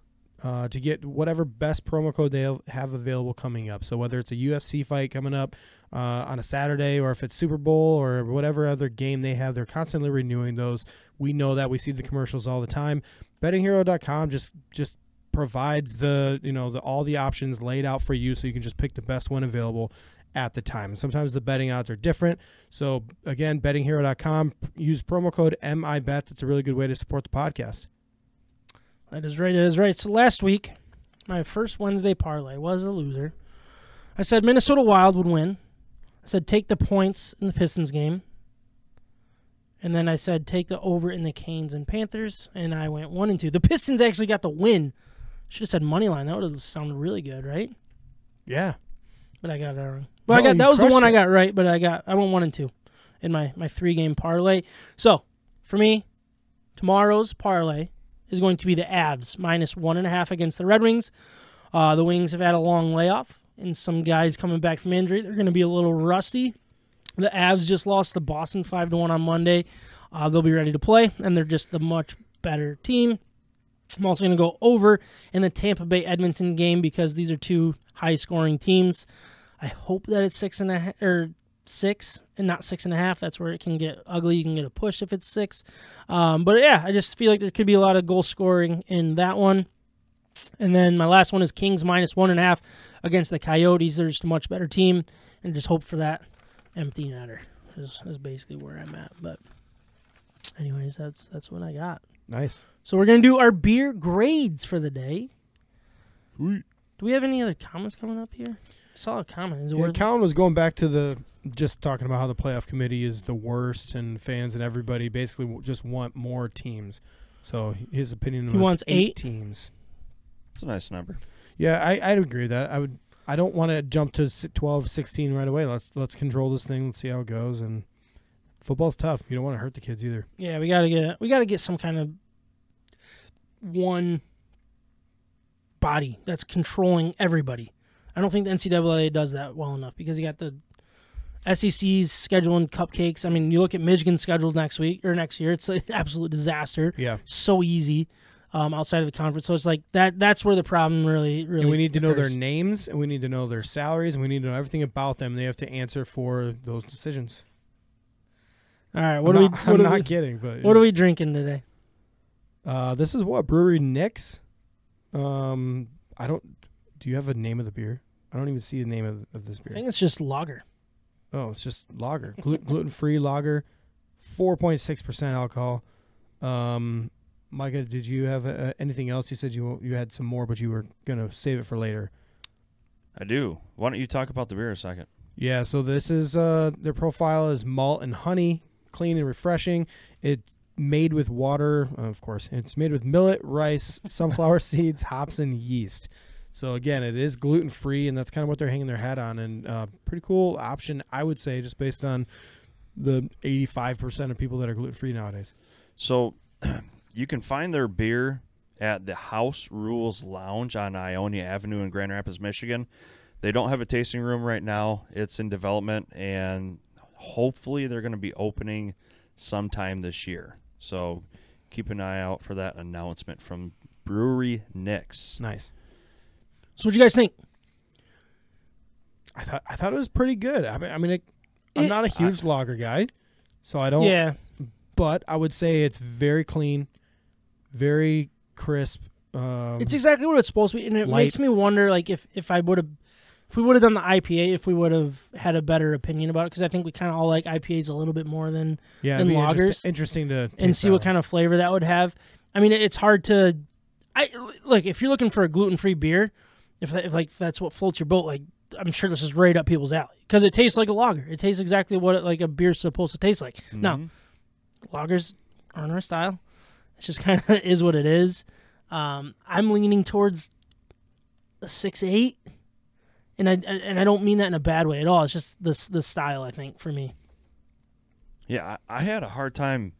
To get whatever best promo code they have available coming up. So whether it's a UFC fight coming up on a Saturday, or if it's Super Bowl or whatever other game they have, they're constantly renewing those. We know that. We see the commercials all the time. BettingHero.com just provides all the options laid out for you, so you can just pick the best one available at the time. And sometimes the betting odds are different. So again, BettingHero.com. Use promo code MIBET. It's a really good way to support the podcast. That is right. So last week, my first Wednesday parlay was a loser. I said Minnesota Wild would win. I said take the points in the Pistons game. And then I said, take the over in the Canes and Panthers, and I went 1-2. The Pistons actually got the win. Should have said money line. That would have sounded really good, right? Yeah. But I got it wrong. Well, no, that was the one I got right, but I went 1-2 in my 3-game parlay. So, for me, tomorrow's parlay is going to be the Avs, -1.5 against the Red Wings. The Wings have had a long layoff, and some guys coming back from injury, they're going to be a little rusty. The Avs just lost to Boston 5-1 on Monday. They'll be ready to play, and they're just the much better team. I'm also going to go over in the Tampa Bay-Edmonton game because these are two high-scoring teams. I hope that it's 6 and not 6.5. That's where it can get ugly. You can get a push if it's 6. But, yeah, I just feel like there could be a lot of goal scoring in that one. And then my last one is Kings -1.5 against the Coyotes. They're just a much better team, and just hope for that empty netter is basically where I'm at. But anyways, that's what I got. Nice. So we're going to do our beer grades for the day. Sweet. Do we have any other comments coming up here? I saw a comment. Colin was going back to just talking about how the playoff committee is the worst, and fans and everybody basically just want more teams. So his opinion was wants 8 teams. It's a nice number. Yeah, I'd agree with that. I don't want to jump to 12, 16 right away. Let's control this thing. Let's see how it goes. And football's tough. You don't want to hurt the kids either. Yeah, we gotta get some kind of one body that's controlling everybody. I don't think the NCAA does that well enough because you got the SEC's scheduling cupcakes. I mean, you look at Michigan's schedule next year. It's an absolute disaster. Yeah, so easy. Outside of the conference. So it's like that's where the problem really and we need to know their names, and we need to know their salaries, and we need to know everything about them. They have to answer for those decisions. All right. What are we drinking today? This is Brewery Nix. Do you have a name of the beer? I don't even see the name of this beer. I think it's just lager. Oh, it's just lager. Gluten-free lager, 4.6% alcohol. Micah, did you have anything else? You said you had some more, but you were going to save it for later. I do. Why don't you talk about the beer a second? Yeah, so this is their profile is malt and honey, clean and refreshing. It's made with water, of course. It's made with millet, rice, sunflower seeds, hops, and yeast. So, again, it is gluten-free, and that's kind of what they're hanging their hat on. And pretty cool option, I would say, just based on the 85% of people that are gluten-free nowadays. So... You can find their beer at the House Rules Lounge on Ionia Avenue in Grand Rapids, Michigan. They don't have a tasting room right now. It's in development, and hopefully they're going to be opening sometime this year. So keep an eye out for that announcement from Brewery Nix. Nice. So what do you guys think? I thought it was pretty good. I'm not a huge lager guy, so I don't. Yeah. But I would say it's very clean. Very crisp. It's exactly what it's supposed to be, and it makes me wonder, like, if we would have done the IPA, if we would have had a better opinion about it, because I think we kind of all like IPAs a little bit more than lagers. Interesting to taste and see what kind of flavor that would have. I mean, it's hard to. If you're looking for a gluten-free beer, if that's what floats your boat, like, I'm sure this is right up people's alley because it tastes like a lager. It tastes exactly what a beer's supposed to taste like. Mm-hmm. Now, lagers aren't our style. It's just kind of is what it is. I'm leaning towards a 6.8, and I don't mean that in a bad way at all. It's just the style, I think, for me. Yeah, I had a hard time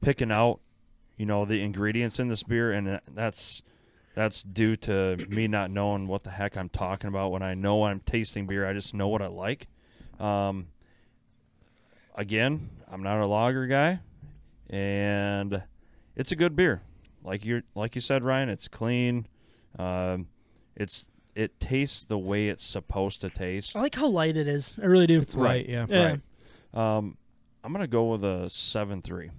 picking out, the ingredients in this beer, and that's due to me not knowing what the heck I'm talking about. When I know I'm tasting beer, I just know what I like. Again, I'm not a lager guy. And it's a good beer, like you said, Ryan. It's clean. It tastes the way it's supposed to taste. I like how light it is. I really do. It's light, yeah. Right. I'm gonna go with a 7.3.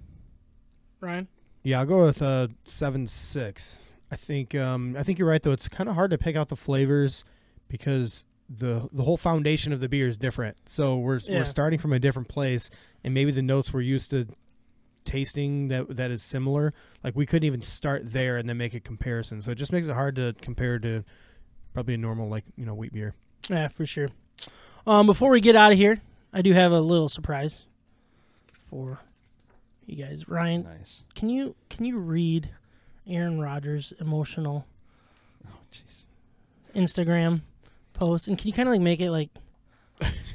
Ryan? Yeah, I'll go with a 7.6. I think you're right though. It's kind of hard to pick out the flavors because the whole foundation of the beer is different. So we're starting from a different place, and maybe the notes we're used to tasting that is similar, like we couldn't even start there and then make a comparison, so it just makes it hard to compare to probably a normal wheat beer. Yeah, for sure. Before we get out of here, I do have a little surprise for you guys. Ryan, nice. Can you read Aaron Rodgers' emotional Instagram post? And can you kind of like make it like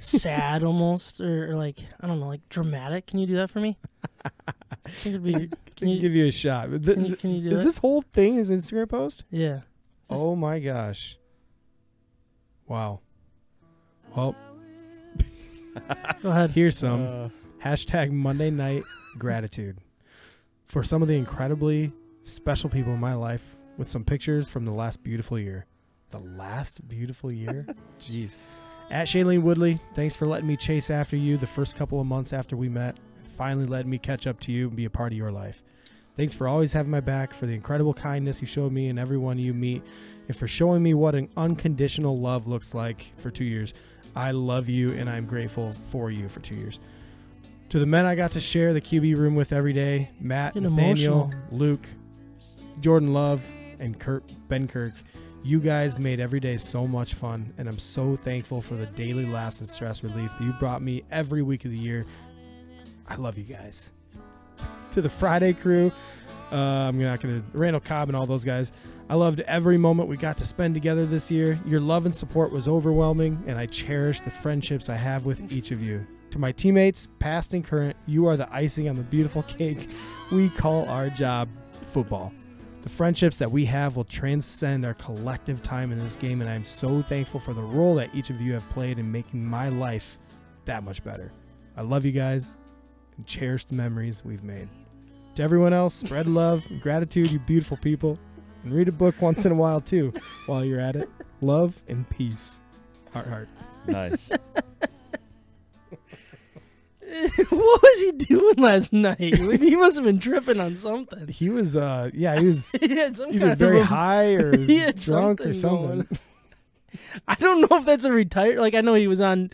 sad almost or like, I don't know, like dramatic? Can you do that for me? I think it'd be, can you give you a shot. Can you do is it? This whole thing his Instagram post? Yeah. Oh my gosh. Wow. Well. Go ahead. Here's some. Hashtag Monday Night Gratitude. For some of the incredibly special people in my life with some pictures from the last beautiful year. The last beautiful year? Jeez. At Shaylene Woodley, thanks for letting me chase after you the first couple of months after we met. Finally letting me catch up to you and be a part of your life. Thanks for always having my back, for the incredible kindness you showed me and everyone you meet, and for showing me what an unconditional love looks like for 2 years. I love you, and I'm grateful for you for 2 years. To the men I got to share the QB room with every day, Matt, Nathaniel, Luke, Jordan Love, and Ben Kirk, you guys made every day so much fun, and I'm so thankful for the daily laughs and stress relief that you brought me every week of the year. I love you guys. To the Friday crew, I'm not going to, Randall Cobb and all those guys. I loved every moment we got to spend together this year. Your love and support was overwhelming, and I cherish the friendships I have with each of you. To my teammates, past and current, you are the icing on the beautiful cake we call our job football. The friendships that we have will transcend our collective time in this game, and I am so thankful for the role that each of you have played in making my life that much better. I love you guys. Cherish the memories we've made. To everyone else, spread love and gratitude, you beautiful people, and read a book once in a while too while you're at it. Love and peace. Heart. Nice. What was he doing last night? He must have been tripping on something. He was he was either very high or drunk or something. I don't know if that's a retired, like I know he was on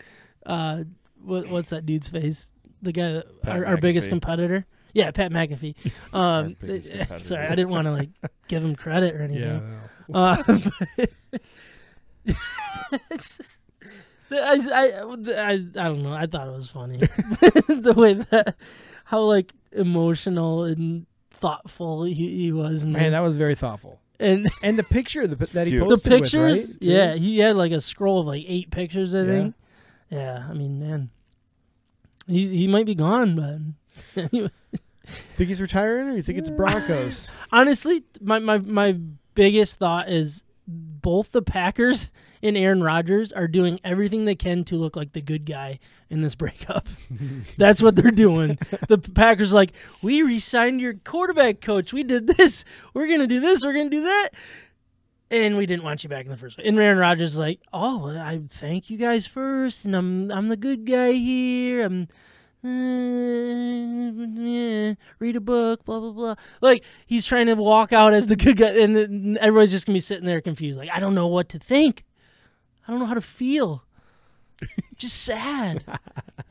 what's that dude's face? The guy, our biggest competitor. Yeah, Pat McAfee. Sorry, I didn't want to like give him credit or anything. Yeah, it's just, I don't know. I thought it was funny the way that how like emotional and thoughtful he was. Man, that was very thoughtful. And the picture that he posted, the pictures. With, right, yeah, he had like a scroll of like 8 pictures. I think. Yeah, I mean, man. He might be gone, but anyway. Think he's retiring, or you think it's Broncos? Honestly, my biggest thought is both the Packers and Aaron Rodgers are doing everything they can to look like the good guy in this breakup. That's what they're doing. The Packers are like, we re-signed your quarterback coach. We did this. We're going to do this. We're going to do that. And we didn't want you back in the first place. And Aaron Rodgers is like, oh, I thank you guys first, and I'm the good guy here. Read a book, blah, blah, blah. Like, he's trying to walk out as the good guy, and everybody's just going to be sitting there confused. Like, I don't know what to think. I don't know how to feel. Just sad.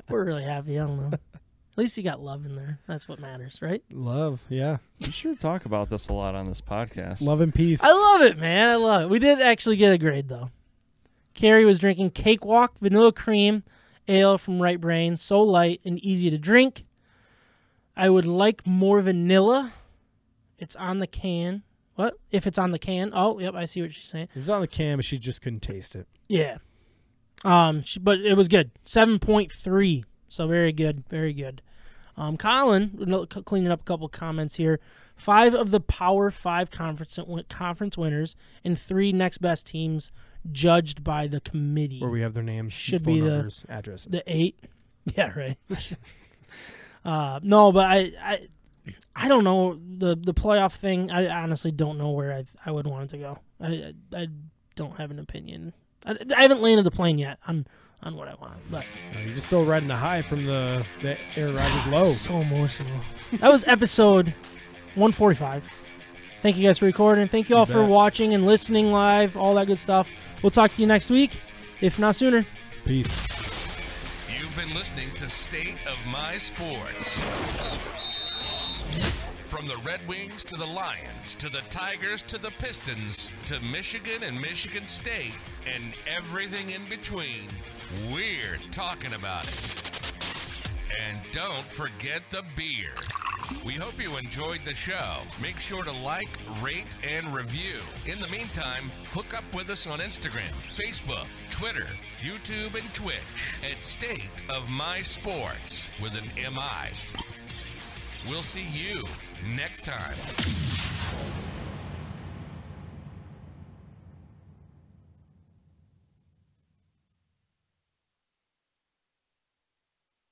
We're really happy. I don't know. At least you got love in there. That's what matters, right? Love, yeah. You sure talk about this a lot on this podcast. Love and peace. I love it, man. I love it. We did actually get a grade, though. Carrie was drinking Cakewalk Vanilla Cream Ale from Right Brain. So light and easy to drink. I would like more vanilla. It's on the can. What? If it's on the can. Oh, yep, I see what she's saying. It's on the can, but she just couldn't taste it. Yeah. But it was good. 7.3. So very good, very good. Colin, cleaning up a couple comments here. 5 of the Power 5 conference winners and 3 next best teams judged by the committee. Where we have their names, should phone be numbers, addresses. The 8. Yeah, right. No, but I don't know the playoff thing. I honestly don't know where I would want it to go. I don't have an opinion. I haven't landed the plane yet. I'm on what I want, but you're just still riding the high from the Aaron Rodgers low. So emotional. That was episode 145. Thank you guys for recording. Thank you all for watching and listening live, all that good stuff. We'll talk to you next week, if not sooner. Peace. You've been listening to State of My Sports. From the Red Wings to the Lions, to the Tigers, to the Pistons, to Michigan and Michigan State, and everything in between, we're talking about it. And don't forget the beer. We hope you enjoyed the show. Make sure to like, rate, and review. In the meantime, hook up with us on Instagram, Facebook, Twitter, YouTube, and Twitch at State of My Sports with an MI. We'll see you next time.